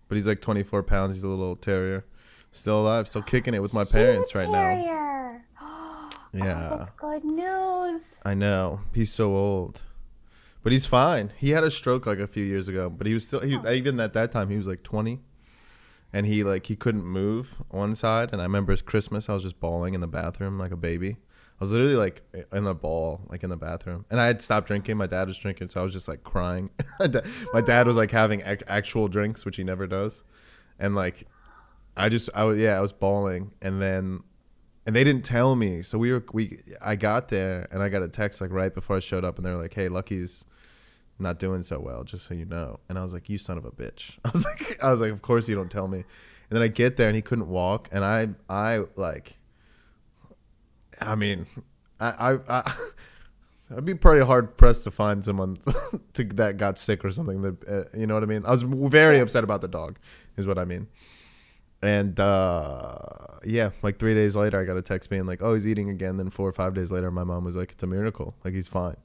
but he's like twenty-four pounds. He's a little terrier, still alive, still kicking it with my parents right terrier. Now. Yeah. Oh, that's good news. I know, he's so old. But he's fine. He had a stroke like a few years ago, but he was still, he was, even at that time, he was like twenty. And he like, he couldn't move one side. And I remember it's Christmas, I was just bawling in the bathroom like a baby. I was literally like in a ball, like in the bathroom. And I had stopped drinking. My dad was drinking, so I was just like crying. My dad was like having ac- actual drinks, which he never does. And like, I just, I was, yeah, I was bawling. And then, and they didn't tell me. So we were, we, I got there and I got a text like right before I showed up. And they were like, hey, Lucky's not doing so well, just so you know. And I was like, you son of a bitch. I was like, I was like, of course you don't tell me. And then I get there and he couldn't walk. And I, I like, I mean, I, I, I I'd be pretty hard pressed to find someone to, that got sick or something. That uh, you know what I mean? I was very upset about the dog, is what I mean. And uh, yeah, like three days later, I got a text being like, oh, he's eating again. Then four or five days later, my mom was like, it's a miracle. Like, he's fine.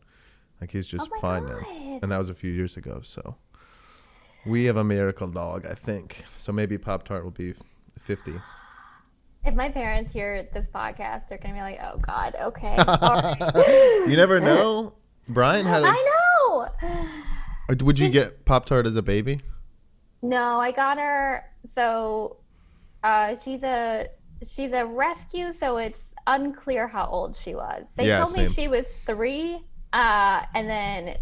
Like, he's just oh fine God. Now. And that was a few years ago. So we have a miracle dog, I think. So maybe Pop-Tart will be fifty. If my parents hear this podcast, they're going to be like, oh, God, okay. All right. You never know. Brian had a... I know. Would you get Pop-Tart as a baby? No, I got her. So uh, she's a she's a rescue. So it's unclear how old she was. They yeah, told same. me she was three. Uh, and then,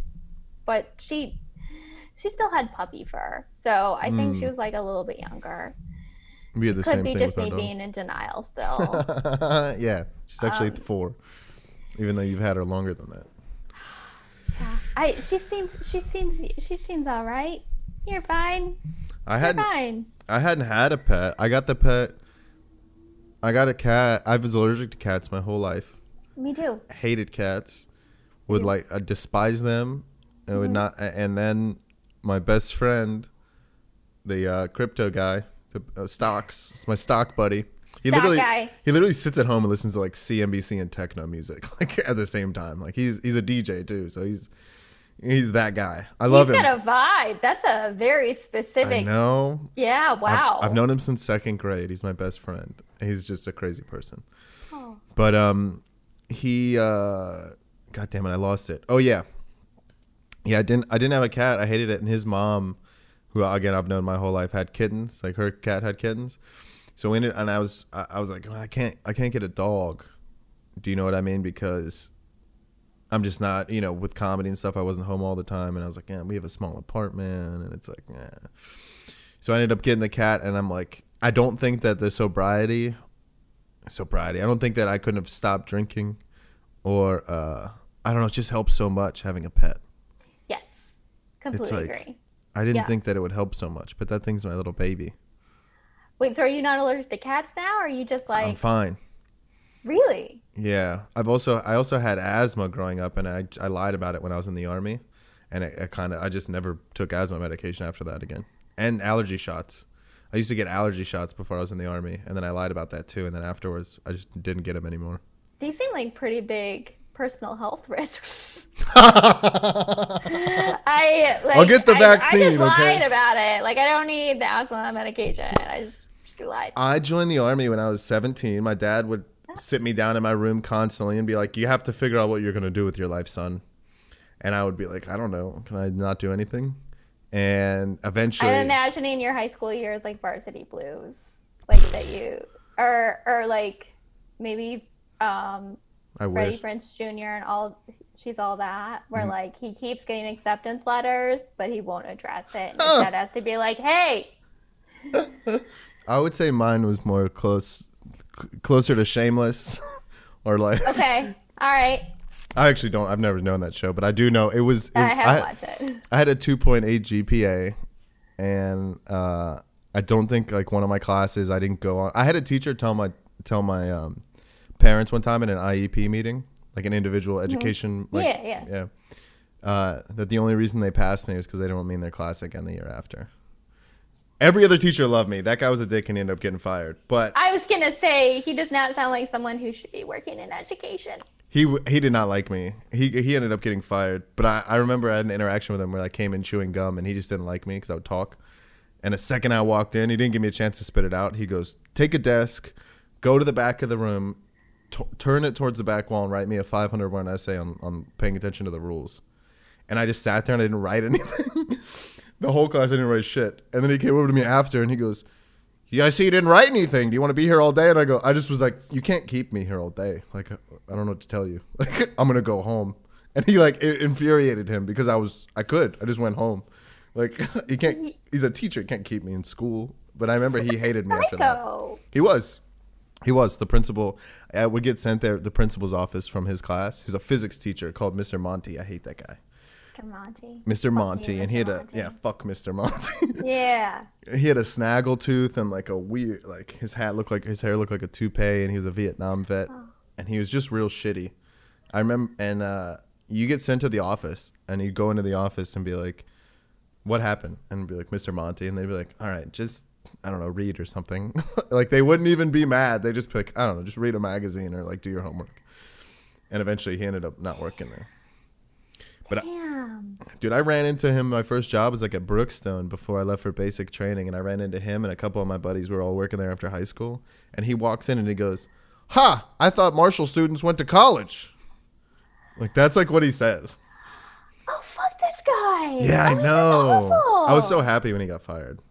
but she, she still had puppy fur. So I think mm. she was like a little bit younger. We had the Could same be thing just me being in denial still. Yeah. She's actually um, four, even though you've had her longer than that. Yeah. I, she seems, she seems, she seems all right. You're fine. I hadn't, You're fine. I hadn't had a pet. I got the pet. I got a cat. I was allergic to cats my whole life. Me too. Hated cats. Would like uh, despise them and would not. And then my best friend, the uh, crypto guy, the uh, stocks, my stock buddy. He stock literally guy. he literally sits at home and listens to like C N B C and techno music like at the same time. Like he's he's a D J too, so he's he's that guy. I love he's him. He's got a vibe. That's a very specific. I know. Yeah. Wow. I've, I've known him since second grade. He's my best friend. He's just a crazy person. Oh. But um, he uh. God damn it, I lost it. Oh yeah. Yeah, I didn't I didn't have a cat. I hated it. And his mom, who again I've known my whole life, had kittens. Like her cat had kittens. So we ended, and I was I, I was like, well, I can't I can't get a dog. Do you know what I mean? Because I'm just not, you know, with comedy and stuff, I wasn't home all the time, and I was like, yeah, we have a small apartment, and it's like, yeah. So I ended up getting the cat, and I'm like, I don't think that the sobriety sobriety, I don't think that I couldn't have stopped drinking or uh I don't know, it just helps so much having a pet. Yes, completely like, agree. I didn't yeah. think that it would help so much, but that thing's my little baby. Wait, so are you not allergic to cats now, or are you just like... I'm fine. Really? Yeah. I've also, I also had asthma growing up, and I, I lied about it when I was in the army. And it, it kind of, I just never took asthma medication after that again. And allergy shots. I used to get allergy shots before I was in the army. And then I lied about that too. And then afterwards, I just didn't get them anymore. These seem like pretty big personal health risks. I, like, I'll get the vaccine, I, I just lied okay? about it. Like, I don't need the asthma medication. I just, just lied. I joined the army when I was seventeen. My dad would sit me down in my room constantly and be like, you have to figure out what you're going to do with your life, son. And I would be like, I don't know. Can I not do anything? And eventually... I'm imagining your high school years like Varsity Blues. Like that you... Or or like maybe um, I Freddie wish. Prinze Junior and all She's All That. Where mm-hmm. like he keeps getting acceptance letters, but he won't address it. Ah. Instead has to be like, hey! I would say mine was more close, closer to Shameless. Or like... Okay. All right. I actually don't. I've never known that show, but I do know it was. It, I have I, watched it. I had a two point eight G P A, and uh, I don't think like one of my classes I didn't go on. I had a teacher tell my tell my um, parents one time in an I E P meeting, like an individual education. Mm-hmm. Like, yeah, yeah, yeah. Uh, that the only reason they passed me was because they didn't want me in their class again the year after. Every other teacher loved me. That guy was a dick and he ended up getting fired. But I was gonna say he does not sound like someone who should be working in education. He he did not like me. He he ended up getting fired. But I, I remember I had an interaction with him where I came in chewing gum, and he just didn't like me because I would talk. And the second I walked in, he didn't give me a chance to spit it out. He goes, take a desk, go to the back of the room, t- turn it towards the back wall, and write me a five hundred word essay on, on paying attention to the rules. And I just sat there and I didn't write anything. The whole class, I didn't write shit. And then he came over to me after, and he goes, yeah, I see you didn't write anything. Do you want to be here all day? And I go, I just was like, you can't keep me here all day. Like, I don't know what to tell you. Like, I'm going to go home. And he like, it infuriated him because I was, I could, I just went home. Like, he can't, he's a teacher. He can't keep me in school. But I remember he hated me after that. He was, he was the principal. I would get sent there, the principal's office from his class. He's a physics teacher called Mister Monty. I hate that guy. Monty. Mister Fuck Monty, you, and Mister he had a Monty. yeah, fuck Mister Monty. Yeah, he had a snaggletooth and like a weird, like his hat looked like his hair looked like a toupee, and he was a Vietnam vet, oh. and he was just real shitty. I remember, and uh, you get sent to the office, and you go into the office and be like, "What happened?" And be like, "Mister Monty," and they'd be like, "All right, just I don't know, read or something." Like they wouldn't even be mad; they just pick, I don't know, just read a magazine or like do your homework. And eventually, he ended up not working there. But I, dude, I ran into him. My first job was like at Brookstone before I left for basic training. And I ran into him and a couple of my buddies. We were all working there after high school. And he walks in and he goes, ha, I thought Marshall students went to college. Like, that's like what he said. Oh, fuck this guy. Yeah, I, I mean, know. I was so happy when he got fired.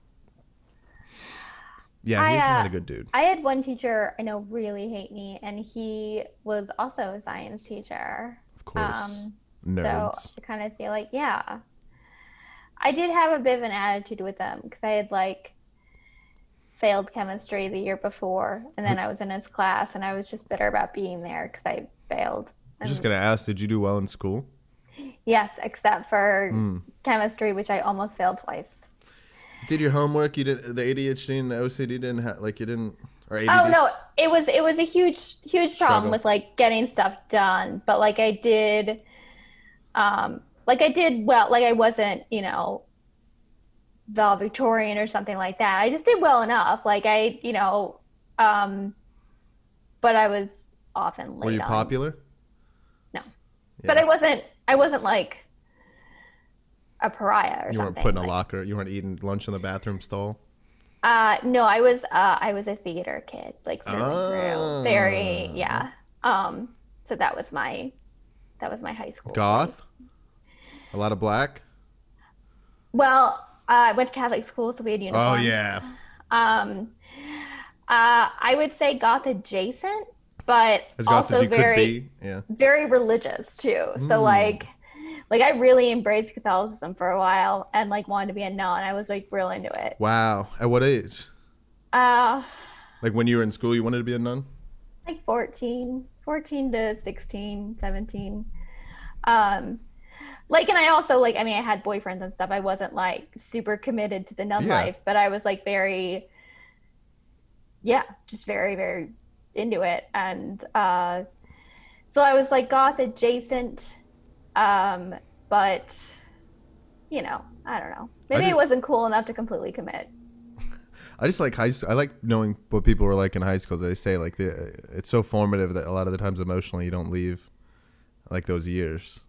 Yeah, he's not uh, a good dude. I had one teacher I know really hate me. And he was also a science teacher. Of course. Um, Nerds. So I kind of feel like, yeah, I did have a bit of an attitude with them because I had like failed chemistry the year before, and then I was in his class, and I was just bitter about being there because I failed. I'm just gonna ask, did you do well in school? Yes, except for mm. chemistry, which I almost failed twice. You did your homework? You did the A D H D and the O C D didn't ha- like you didn't. Oh no, it was it was a huge huge problem Struggle. with like getting stuff done, but like I did. Um, like I did well, like I wasn't, you know, valedictorian or something like that. I just did well enough. Like I, you know, um, but I was often late. Were you on. popular? No, yeah. But I wasn't, I wasn't like a pariah or you something. You weren't put in like, a locker. You weren't eating lunch in the bathroom stall. Uh, no, I was, uh, I was a theater kid, like oh. very, yeah. Um, so that was my. That was my high school. Goth? A lot of black? Well, uh, I went to Catholic school, so we had uniforms. Oh, yeah. Um, uh, I would say goth adjacent, but as goth also as very, yeah. very religious, too. Mm. So, like, like, I really embraced Catholicism for a while and, like, wanted to be a nun. I was, like, real into it. Wow. At what age? Uh, like, when you were in school, you wanted to be a nun? Like, fourteen. fourteen to sixteen, seventeen. Um, like, and I also, like, I mean, I had boyfriends and stuff. I wasn't, like, super committed to the nun yeah. life, but I was, like, very yeah, just very, very into it. And uh, so I was like goth adjacent, um, but, you know, I don't know. Maybe just, it wasn't cool enough to completely commit. I just like high school. I like knowing what people were like in high school. As they say, like, the, it's so formative that a lot of the times emotionally you don't leave like those years.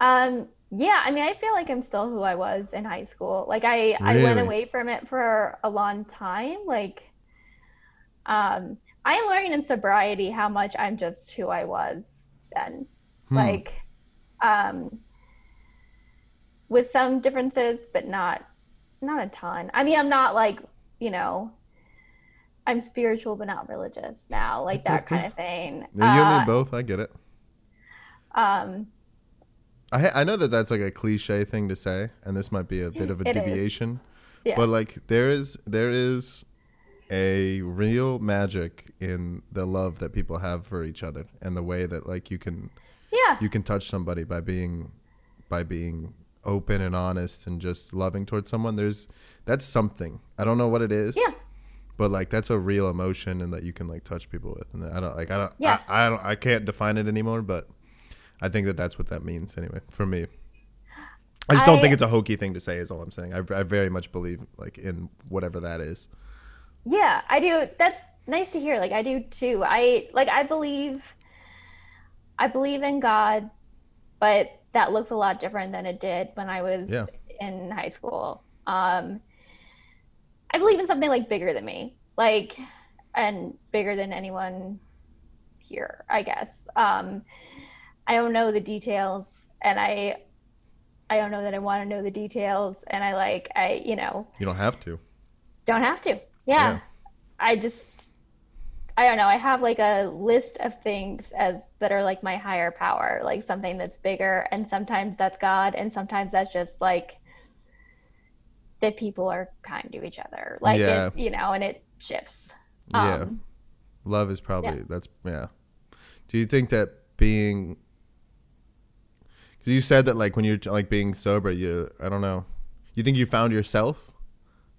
Um. Yeah, I mean, I feel like I'm still who I was in high school. Like, I, really? I went away from it for a long time. Like, um, I learned in sobriety how much I'm just who I was then. Hmm. Like, um, with some differences, but not, not a ton. I mean, I'm not like, you know, I'm spiritual but not religious now, like that kind of thing. Yeah, you uh, and me both. I get it. Um. I I know that that's like a cliche thing to say, and this might be a bit of a it deviation, yeah. but like there is there is a real magic in the love that people have for each other, and the way that like you can yeah. you can touch somebody by being by being open and honest and just loving towards someone. There's that's something. I don't know what it is. Yeah. But like that's a real emotion, and that you can like touch people with, and I don't like I don't yeah. I, I don't I can't define it anymore, but I think that that's what that means anyway, for me. I just I, don't think it's a hokey thing to say is all I'm saying. I, I very much believe like in whatever that is. Yeah, I do. That's nice to hear. Like I do too. I like I believe I believe in God, but that looks a lot different than it did when I was yeah. in high school. Um, I believe in something like bigger than me, like and bigger than anyone here, I guess. Um, I don't know the details, and I, I don't know that I want to know the details, and I like, I, you know. You don't have to. Don't have to. Yeah. yeah. I just, I don't know. I have like a list of things as that are like my higher power, like something that's bigger, and sometimes that's God, and sometimes that's just like that people are kind to each other, like yeah. it, you know, and it shifts. Yeah. Um, Love is probably yeah. that's yeah. Do you think that being? You said that like when you're like being sober, you I don't know. You think you found yourself?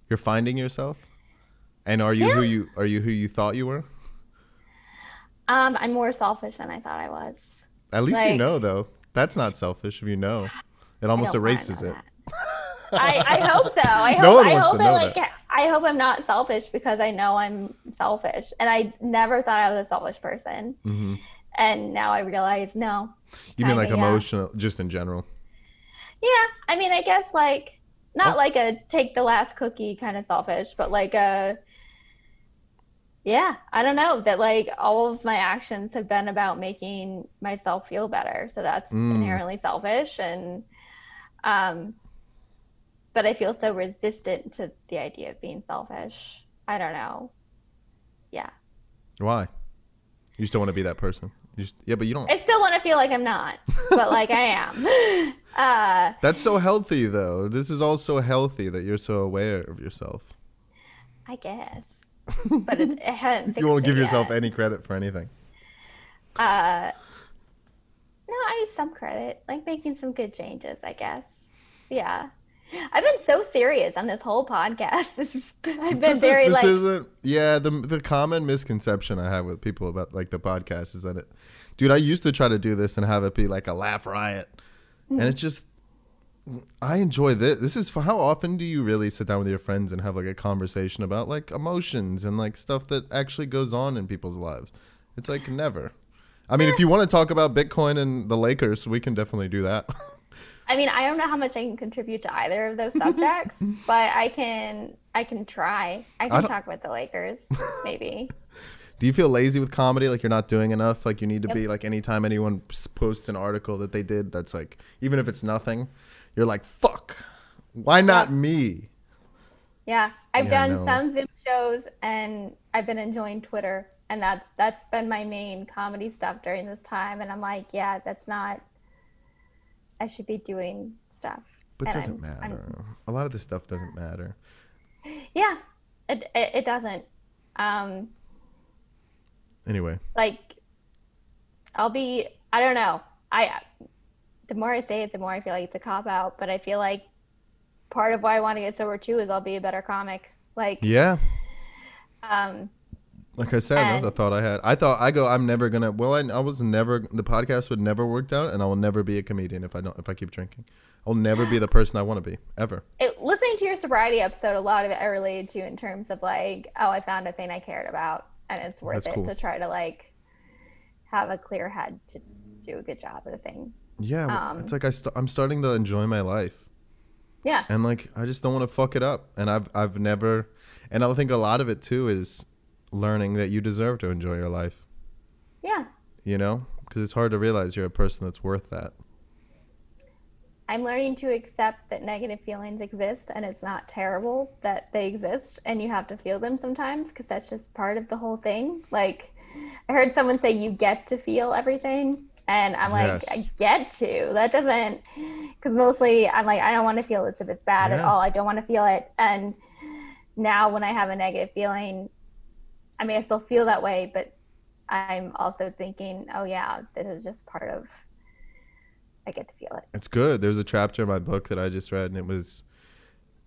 You're finding yourself? And are you yeah. who you are you who you thought you were? Um, I'm more selfish than I thought I was. At least like, you know though. That's not selfish if you know. It almost erases it. I, I hope so. I hope no one I wants hope to know I, like that. I hope I'm not selfish because I know I'm selfish. And I never thought I was a selfish person. Mm-hmm. And now I realize, no. You mean like emotional, yeah. just in general? Yeah. I mean, I guess like, not oh. like a take the last cookie kind of selfish, but like a, yeah, I don't know. That like all of my actions have been about making myself feel better. So that's mm. inherently selfish. And, um, but I feel so resistant to the idea of being selfish. I don't know. Yeah. Why? You still want to be that person. You just, yeah, but you don't. I still want to feel like I'm not, but like I am. Uh, That's so healthy, though. This is all so healthy that you're so aware of yourself. I guess. But it, I haven't you won't give yourself yet. any credit for anything. Uh, no, I need some credit. Like making some good changes, I guess. Yeah. I've been so serious on this whole podcast. This is, I've this been very like. Isn't, yeah, the the common misconception I have with people about like the podcast is that it, dude, I used to try to do this and have it be like a laugh riot, mm-hmm. and it's just, I enjoy this. This is for, how often do you really sit down with your friends and have like a conversation about like emotions and like stuff that actually goes on in people's lives? It's like never. I mean, if you want to talk about Bitcoin and the Lakers, we can definitely do that. I mean, I don't know how much I can contribute to either of those subjects, but I can I can try. I can I talk about the Lakers, maybe. Do you feel lazy with comedy? Like you're not doing enough? Like you need to yep. be like anytime anyone posts an article that they did that's like, even if it's nothing, you're like, fuck, why not me? Yeah, I've yeah, done some Zoom shows and I've been enjoying Twitter. And that's, that's been my main comedy stuff during this time. And I'm like, yeah, that's not... I should be doing stuff. But it doesn't I'm, matter. I'm, a lot of this stuff doesn't matter. Yeah, it it, it doesn't. Um, anyway. Like, I'll be, I don't know. I The more I say it, the more I feel like it's a cop-out. But I feel like part of why I want to get sober, too, is I'll be a better comic. Like, yeah. Um, like I said, that was a thought I had. I thought I go, I'm never gonna. Well, I, I was never. The podcast would never work out, and I will never be a comedian if I don't. If I keep drinking, I'll never be the person I want to be ever. It, listening to your sobriety episode, a lot of it I related to in terms of like, oh, I found a thing I cared about, and it's worth That's it cool. to try to like have a clear head to do a good job of the thing. Yeah, um, it's like I st- I'm starting to enjoy my life. Yeah, and like I just don't want to fuck it up, and I've I've never, and I think a lot of it too is learning that you deserve to enjoy your life. Yeah. You know, because it's hard to realize you're a person that's worth that. I'm learning to accept that negative feelings exist, and it's not terrible that they exist, and you have to feel them sometimes because that's just part of the whole thing. Like, I heard someone say you get to feel everything. And I'm like, yes. I get to. That doesn't, because mostly I'm like, I don't want to feel this if it's bad yeah. at all. I don't want to feel it. And now when I have a negative feeling, I mean, I still feel that way, but I'm also thinking, oh yeah, this is just part of, I get to feel it. It's good. There's a chapter in my book that I just read, and it was,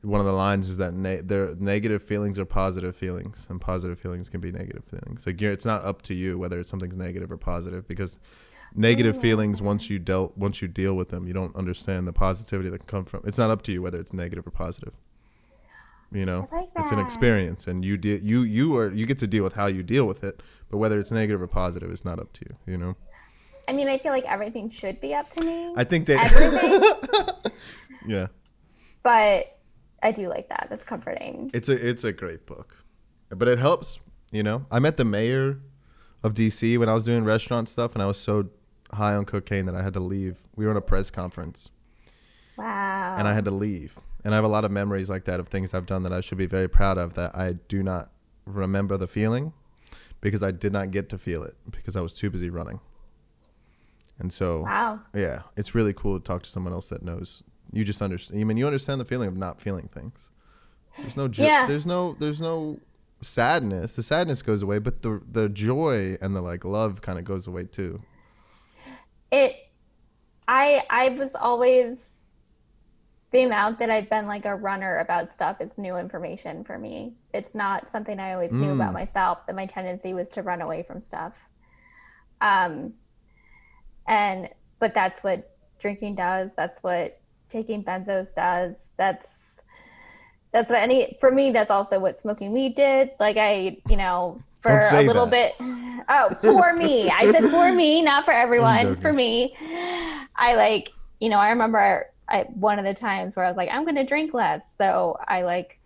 one of the lines is that ne- their negative feelings are positive feelings, and positive feelings can be negative feelings. Like, you're, it's not up to you whether it's something's negative or positive, because negative oh. feelings, once you dealt, once you deal with them, you don't understand the positivity that can come from. It's not up to you whether it's negative or positive. You know, like it's an experience, and you de- you you are you get to deal with how you deal with it. But whether it's negative or positive, it's not up to you. You know. I mean, I feel like everything should be up to me. I think that. Everything. Yeah. But I do like that. That's comforting. It's a it's a great book, but it helps. You know, I met the mayor of D C when I was doing restaurant stuff, and I was so high on cocaine that I had to leave. We were in a press conference. Wow. And I had to leave. And I have a lot of memories like that of things I've done that I should be very proud of, that I do not remember the feeling because I did not get to feel it because I was too busy running. And so, wow. Yeah, it's really cool to talk to someone else that knows. You just understand. I mean, you understand the feeling of not feeling things. There's no ju- yeah. There's no there's no sadness. The sadness goes away, but the the joy and the like love kind of goes away too. It I I was always the amount that I've been like a runner about stuff, it's new information for me. It's not something I always mm. knew about myself, that my tendency was to run away from stuff. Um, and, but that's what drinking does. That's what taking benzos does. That's, that's what any, for me, that's also what smoking weed did. Like I, you know, for a little that. bit, oh, for me, I said for me, not for everyone, for me. I like, you know, I remember I, one of the times where I was like, I'm going to drink less. So I like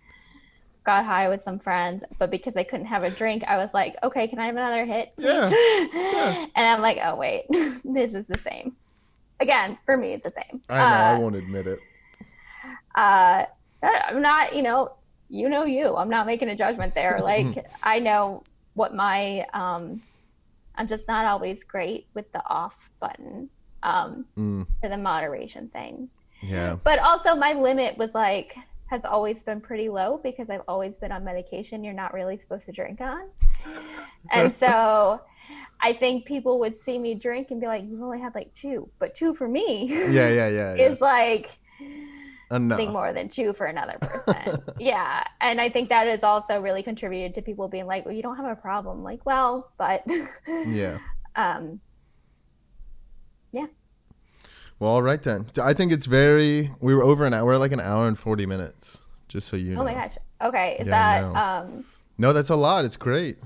got high with some friends, but because I couldn't have a drink, I was like, okay, can I have another hit? Yeah. yeah. And I'm like, oh wait, this is the same. Again, for me, it's the same. I know, uh, I won't admit it. Uh, I'm not, you know, you know you. I'm not making a judgment there. Like, I know what my, um, I'm just not always great with the off button um, mm. for the moderation thing. Yeah. But also my limit was like, has always been pretty low because I've always been on medication you're not really supposed to drink on. And so I think people would see me drink and be like, you've only had like two, but two for me yeah, yeah, yeah, yeah. is like nothing more than two for another person. Yeah. And I think that has also really contributed to people being like, well, you don't have a problem. Like, well, but yeah. Um, yeah. Well, all right then. I think it's very, we were over an hour, we're like an hour and forty minutes, just so you know. Oh my gosh. Okay. Is yeah, that, no. um. No, that's a lot. It's great.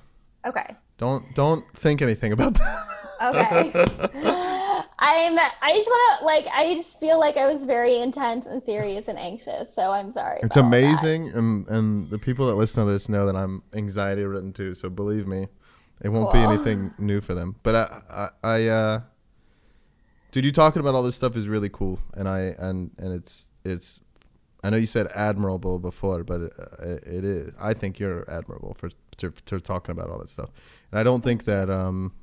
Okay. Don't, don't think anything about that. Okay. I'm, I just want to, like, I just feel like I was very intense and serious and anxious. So I'm sorry. It's amazing. That. And, and the people that listen to this know that I'm anxiety ridden too. So believe me, it won't cool. be anything new for them. But I, I, I, uh, dude, you talking about all this stuff is really cool, and I and and it's it's. I know you said admirable before, but it, it is. I think you're admirable for to, to talking about all that stuff, and I don't think that um.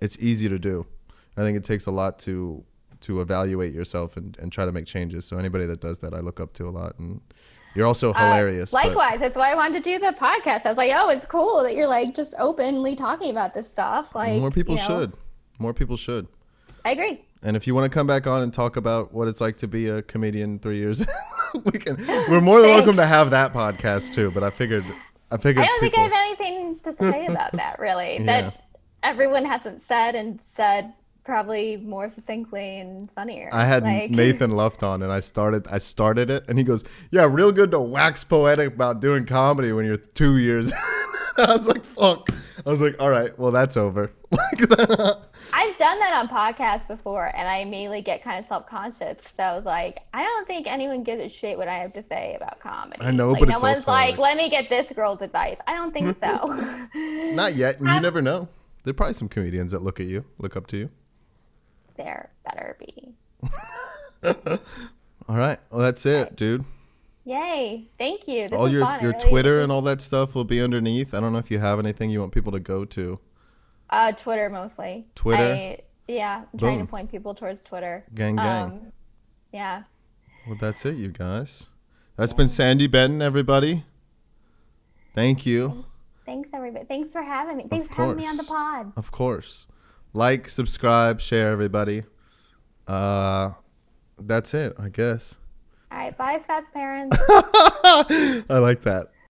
It's easy to do. I think it takes a lot to to evaluate yourself and, and try to make changes. So anybody that does that, I look up to a lot. And you're also hilarious. Uh, likewise, but that's why I wanted to do the podcast. I was like, oh, it's cool that you're like just openly talking about this stuff. Like more people you know. should. More people should. I agree. And if you want to come back on and talk about what it's like to be a comedian three years, we can. We're more than Thanks. welcome to have that podcast too. But I figured I figured. I don't people... think I have anything to say about that, really. That yeah. everyone hasn't said and said probably more succinctly and funnier. I had like... Nathan Luft on, and I started. I started it, and he goes, "Yeah, real good to wax poetic about doing comedy when you're two years." I was like, "Fuck." I was like, "All right, well, that's over." I've done that on podcasts before, and I immediately get kind of self-conscious. So I was like, I don't think anyone gives a shit what I have to say about comedy. I know, like, but no it's one's also like, let me get this girl's advice. I don't think so. Not yet. And you never know. There are probably some comedians that look at you, look up to you. There better be. All right. Well, that's it, dude. Yay. Thank you. This all your fun. your really Twitter and all that stuff will be underneath. I don't know if you have anything you want people to go to. Uh, Twitter mostly. Twitter? I, yeah. I'm trying to point people towards Twitter. Gang, gang. Um, yeah. Well, that's it, you guys. That's yeah. been Sandy Benton, everybody. Thank you. Thanks, everybody. Thanks for having me. Thanks for having me on the pod. Of course. Like, subscribe, share, everybody. Uh, that's it, I guess. All right. Bye, Scott's parents. I like that.